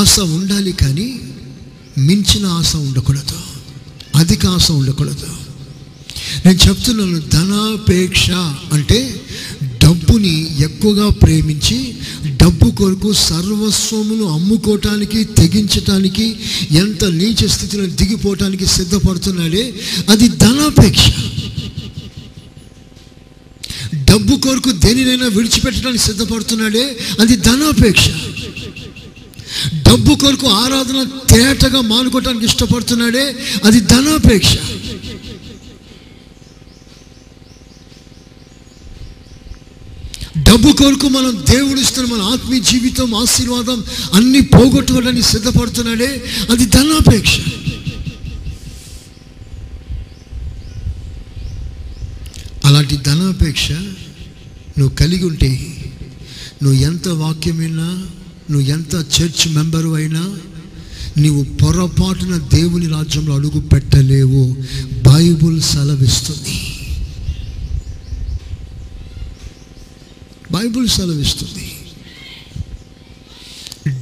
ఆశ ఉండాలి, కానీ మించిన ఆశ ఉండకూడదు, అధిక ఆశ ఉండకూడదు. నేను చెప్తున్నాను, ధనాపేక్ష అంటే డబ్బుని ఎక్కువగా ప్రేమించి, డబ్బు కొరకు సర్వస్వమును అమ్ముకోవటానికి తెగించటానికి, ఎంత నీచ స్థితిలో దిగిపోవటానికి సిద్ధపడుతున్నాడే, అది ధనాపేక్ష. డబ్బు కొరకు దేనినైనా విడిచిపెట్టడానికి సిద్ధపడుతున్నాడే, అది ధనాపేక్ష. డబ్బు కొరకు ఆరాధన తేటగా మానుకోవటానికి ఇష్టపడుతున్నాడే, అది ధనాపేక్ష. డబ్బు కొరకు మనం దేవుడు ఇస్తున్న మన ఆత్మీయ జీవితం, ఆశీర్వాదం అన్ని పోగొట్టుకోవడానికి సిద్ధపడుతున్నాడే, అది ధనాపేక్ష. అలాంటి ధనాపేక్ష నువ్వు కలిగి ఉంటే, నువ్వు ఎంత వాక్యమైనా, నువ్వు ఎంత చర్చ్ మెంబరు అయినా, నీవు పొరపాటున దేవుని రాజ్యంలో అడుగు పెట్టలేవు. బైబుల్ సెలవిస్తుంది, బైబుల్ సెలవిస్తుంది.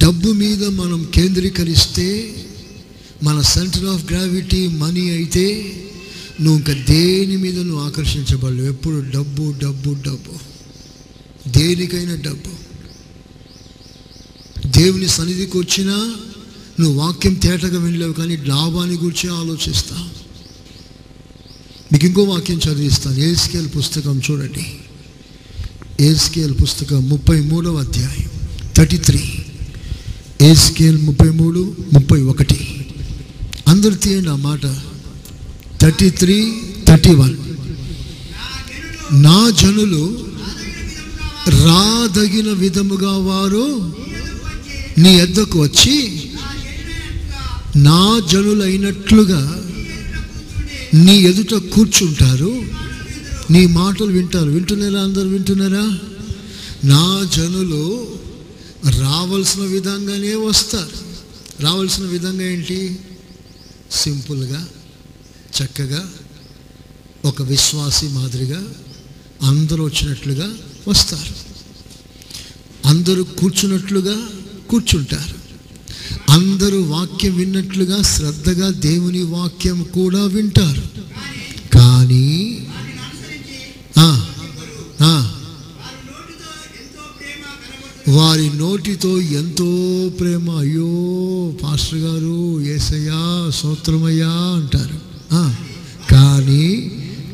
డబ్బు మీద మనం కేంద్రీకరిస్తే, మన సెంటర్ ఆఫ్ గ్రావిటీ మనీ అయితే, నువ్వు ఇంకా దేని మీద నువ్వు ఆకర్షించబడలేవు. ఎప్పుడు డబ్బు డబ్బు డబ్బు, దేనికైనా డబ్బు. దేవుని సన్నిధికి వచ్చినా నువ్వు వాక్యం తేటగా వినలేవు, కానీ లాభాన్ని గురించి ఆలోచిస్తా. మీకు ఇంకో వాక్యం చదివిస్తాను. ఎస్కేల్ పుస్తకం చూడండి, ఎస్కేల్ పుస్తకం 33వ అధ్యాయం 33. ఎస్కేల్ 33:31. అందరు తీయండి ఆ మాట. 33:31. నా జనులు రాదగిన విధముగా వారు నీ ఎద్దకు వచ్చి, నా జనులైనట్లుగా నీ ఎదుట కూర్చుంటారు, నీ మాటలు వింటారు. వింటున్నారా? అందరు వింటున్నారా? నా జనులు రావాల్సిన విధంగానే వస్తారు. రావాల్సిన విధంగా ఏంటి? సింపుల్గా, చక్కగా, ఒక విశ్వాసి మాదిరిగా అందరూ వచ్చినట్లుగా వస్తారు. అందరూ కూర్చున్నట్లుగా కూర్చుంటారు. అందరూ వాక్యం విన్నట్లుగా శ్రద్ధగా దేవుని వాక్యం కూడా వింటారు. కానీ వారి నోటితో ఎంతో ప్రేమ, అయ్యో పాస్టర్ గారు, యేసయ్యా, స్తోత్రమయ్యా అంటారు. కానీ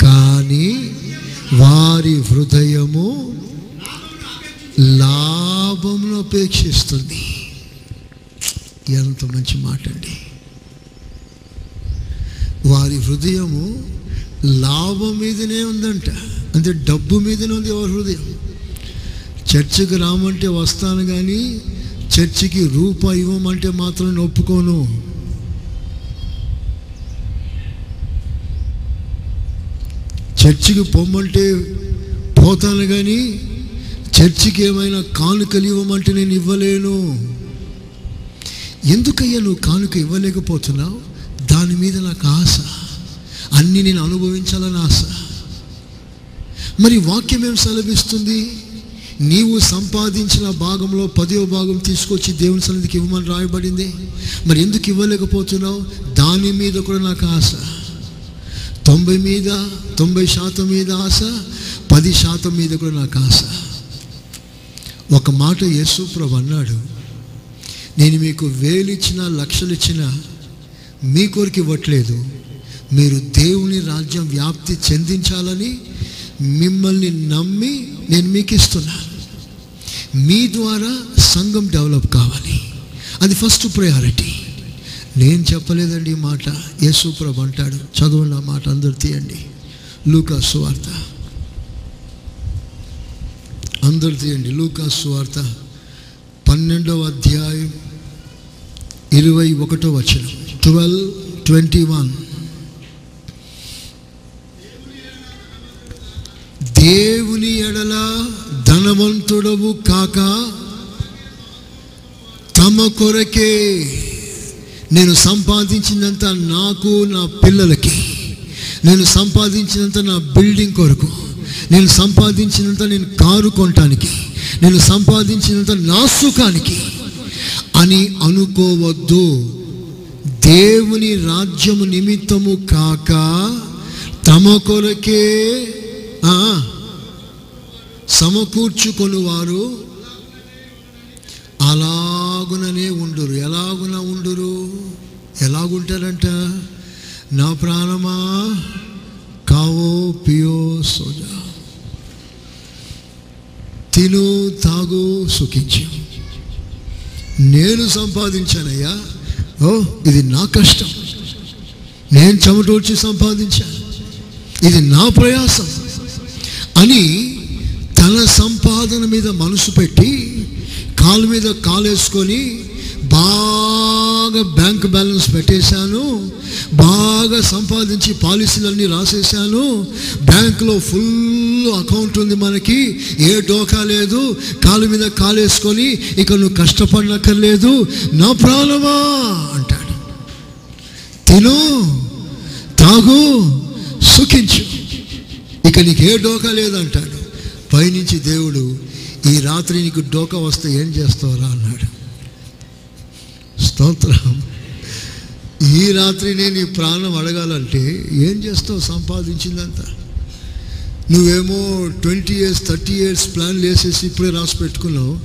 కానీ వారి హృదయము లాభమును అపేక్షిస్తుంది. ఎంత మంచి మాట అండి! వారి హృదయము లాభం మీదనే ఉందంట, అంటే డబ్బు మీదనే ఉంది వారి హృదయం. చర్చికి రామంటే వస్తాను, కానీ చర్చికి రూపాయి ఇవ్వమంటే మాత్రం ఒప్పుకోను. చర్చికి పొమ్మంటే పోతాను, కానీ చర్చికి ఏమైనా కానుకలు ఇవ్వమంటే నేను ఇవ్వలేను. ఎందుకయ్యా నువ్వు కానుక ఇవ్వలేకపోతున్నావు? దాని మీద నాకు ఆశ, అన్నీ నేను అనుభవించాలని ఆశ. మరి వాక్యం ఏం సెలవిస్తుంది? నీవు సంపాదించిన భాగంలో 10వ భాగం తీసుకొచ్చి దేవుని సన్నిధికి ఇవ్వమని రాయబడింది. మరి ఎందుకు ఇవ్వలేకపోతున్నావు? దాని మీద కూడా నాకు ఆశ. 90% మీద ఆశ, 10% మీద కూడా నాకు ఆశ. ఒక మాట యేసు ప్రభు అన్నాడు, నేను మీకు 1000 ఇచ్చినా 1,00,000 ఇచ్చినా మీ కొరకు ఇవ్వట్లేదు, మీరు దేవుని రాజ్యం వ్యాప్తి చెందించాలని, మిమ్మల్ని నమ్మి నేను మీకు ఇస్తున్నాను. మీ ద్వారా సంఘం డెవలప్ కావాలి, అది ఫస్ట్ ప్రయారిటీ. నేను చెప్పలేదండి ఈ మాట, యేసు ప్రభు అంటాడు. చదువున్న మాట అందరు తీయండి, లూకా సువార్త అందరు తీయండి. లూకా సువార్త 12వ అధ్యాయం 21వ వచనం 12:21. దేవుని ఎడల ధనవంతుడవు కాక తమ కొరకే నేను సంపాదించినంత నాకు, నా పిల్లలకి, నేను సంపాదించినంత నా బిల్డింగ్ కొరకు, నేను సంపాదించినంత నేను కారు కొనటానికి, నేను సంపాదించినంత నా సుఖానికి అని అనుకోవద్దు. దేవుని రాజ్యము నిమిత్తము కాక తమ కొరకే సమకూర్చుకొనువారు అలాగుననే ఉండురు. ఎలాగున ఉండురు? ఎలాగుంటారంట? నా ప్రాణమా కావో పియో సోజా, తిను తాగు సుఖించు. నేను సంపాదించానయ్యా, ఓ ఇది నా కష్టం, నేను చెమటూర్చి సంపాదించాను, ఇది నా ప్రయాసం అని తన సంపాదన మీద మనసు పెట్టి కాలు మీద కాలేసుకొని బాగా బ్యాంక్ బ్యాలెన్స్ పెట్టేశాను, బాగా సంపాదించి పాలసీలన్నీ రాసేసాను, బ్యాంకులో ఫుల్ అకౌంట్ ఉంది, మనకి ఏ డోకా లేదు, కాలు మీద కాలేసుకొని ఇక నువ్వు కష్టపడనక్కర్లేదు, నా ప్రాణమా అంటాడు, తిను తాగు సుఖించు, ఇక నీకు ఏ డోకా లేదంటాడు. పైనుంచి దేవుడు, ఈ రాత్రి నీకు డోకా వస్తే ఏం చేస్తావురా అన్నాడు. స్తోత్రం. ఈ రాత్రి నేను ఈ ప్రాణం అడగాలంటే ఏం చేస్తావు సంపాదించిందంతా? నువ్వేమో 20 years 30 years ప్లాన్లు వేసేసి ఇప్పుడే రాసి పెట్టుకున్నావు.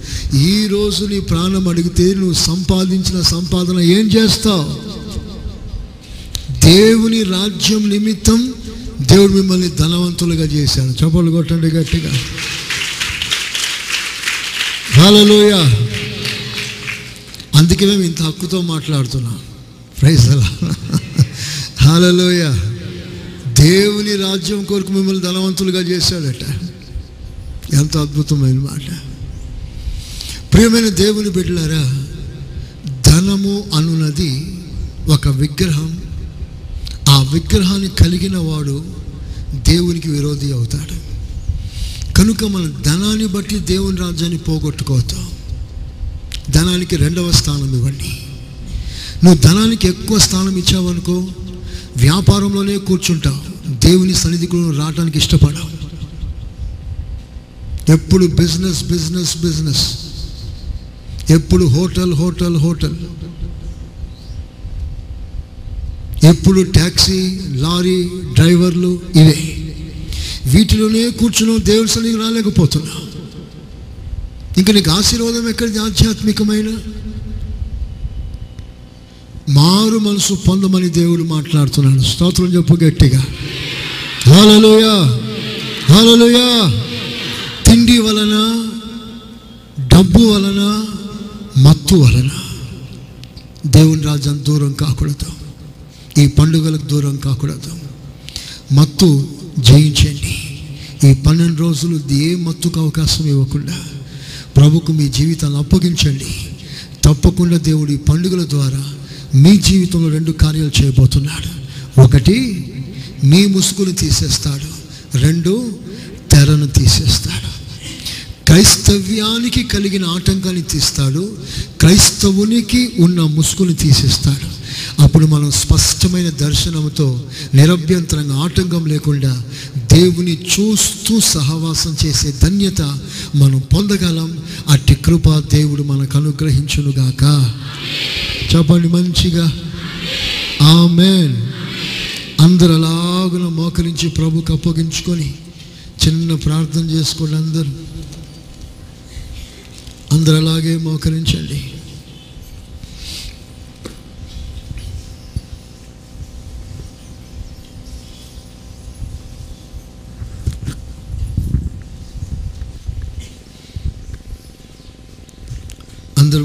ఈరోజు నీ ప్రాణం అడిగితే నువ్వు సంపాదించిన సంపాదన ఏం చేస్తావు? దేవుని రాజ్యం నిమిత్తం దేవుడు మిమ్మల్ని ధనవంతులుగా చేశాడు. చప్పలు కొట్టండి గట్టిగా. హల్లెలూయా. అందుకే మేము ఇంత హక్కుతో మాట్లాడుతున్నాం. Praise the lord. హల్లెలూయా. దేవుని రాజ్యం కొరకు మిమ్మల్ని ధనవంతులుగా చేశాడట. ఎంత అద్భుతమైన మాట. ప్రియమైన దేవుని బిడ్డలారా, ధనము అనున్నది ఒక విగ్రహం. ఆ విగ్రహాన్ని కలిగిన వాడు దేవునికి విరోధి అవుతాడు. కనుక మన ధనాన్ని బట్టి దేవుని రాజ్యాన్ని పోగొట్టుకోవద్దు. ధనానికి 2వ స్థానం ఇవ్వండి. నువ్వు ధనానికి ఎక్కువ స్థానం ఇచ్చావనుకో, వ్యాపారంలోనే కూర్చుంటావు, దేవుని సన్నిధికి రావడానికి ఇష్టపడవు. ఎప్పుడు బిజినెస్ బిజినెస్ బిజినెస్, ఎప్పుడు హోటల్ హోటల్ హోటల్, ఎప్పుడు ట్యాక్సీ లారీ డ్రైవర్లు, ఇవే వీటిలోనే కూర్చున్నావు, దేవుని సన్నిధికి రాలేకపోతున్నావు. ఇంకా నీకు ఆశీర్వాదం ఎక్కడిది? ఆధ్యాత్మికమైన మారు మనసు పొందమని దేవుడు మాట్లాడుతున్నాడు. స్తోత్రం చెప్పు గట్టిగా. హల్లెలూయా. హల్లెలూయా. తిండి వలన, డబ్బు వలన, మత్తు వలన దేవుని రాజ్యం దూరం కాకూడదు. ఈ పండుగలకు దూరం కాకూడదు. మత్తు జయించండి. ఈ 12 రోజులు ఏ మత్తుకు అవకాశం ఇవ్వకుండా ప్రభుకు మీ జీవితాన్ని అప్పగించండి. తప్పకుండా దేవుడు ఈ పండుగల ద్వారా మీ జీవితంలో 2 కార్యాలు చేయబోతున్నాడు. 1 మీ ముసుగును తీసేస్తాడు, 2 తెరను తీసేస్తాడు. క్రైస్తవ్యానికి కలిగిన ఆటంకాన్ని తీస్తాడు, క్రైస్తవునికి ఉన్న ముసుగును తీసేస్తాడు. అప్పుడు మనం స్పష్టమైన దర్శనంతో నిరభ్యంతరంగా ఆటంకం లేకుండా దేవుని చూస్తూ సహవాసం చేసే ధన్యత మనం పొందగలం. అట్టి కృప దేవుడు మనకు అనుగ్రహించునుగాక. చెప్పండి మంచిగా ఆమెన్. అందరు అలాగున మోకరించి ప్రభుకు అప్పగించుకొని చిన్న ప్రార్థన చేసుకోండి. అందరు అలాగే మోకరించండి. అందరూ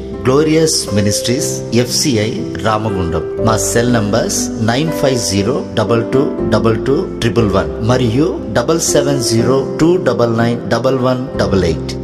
గ్లోరియస్ మినిస్ట్రీస్, FCI, రామగుండం. మా సెల్ నంబర్స్ 9502222111 మరియు 7702991188.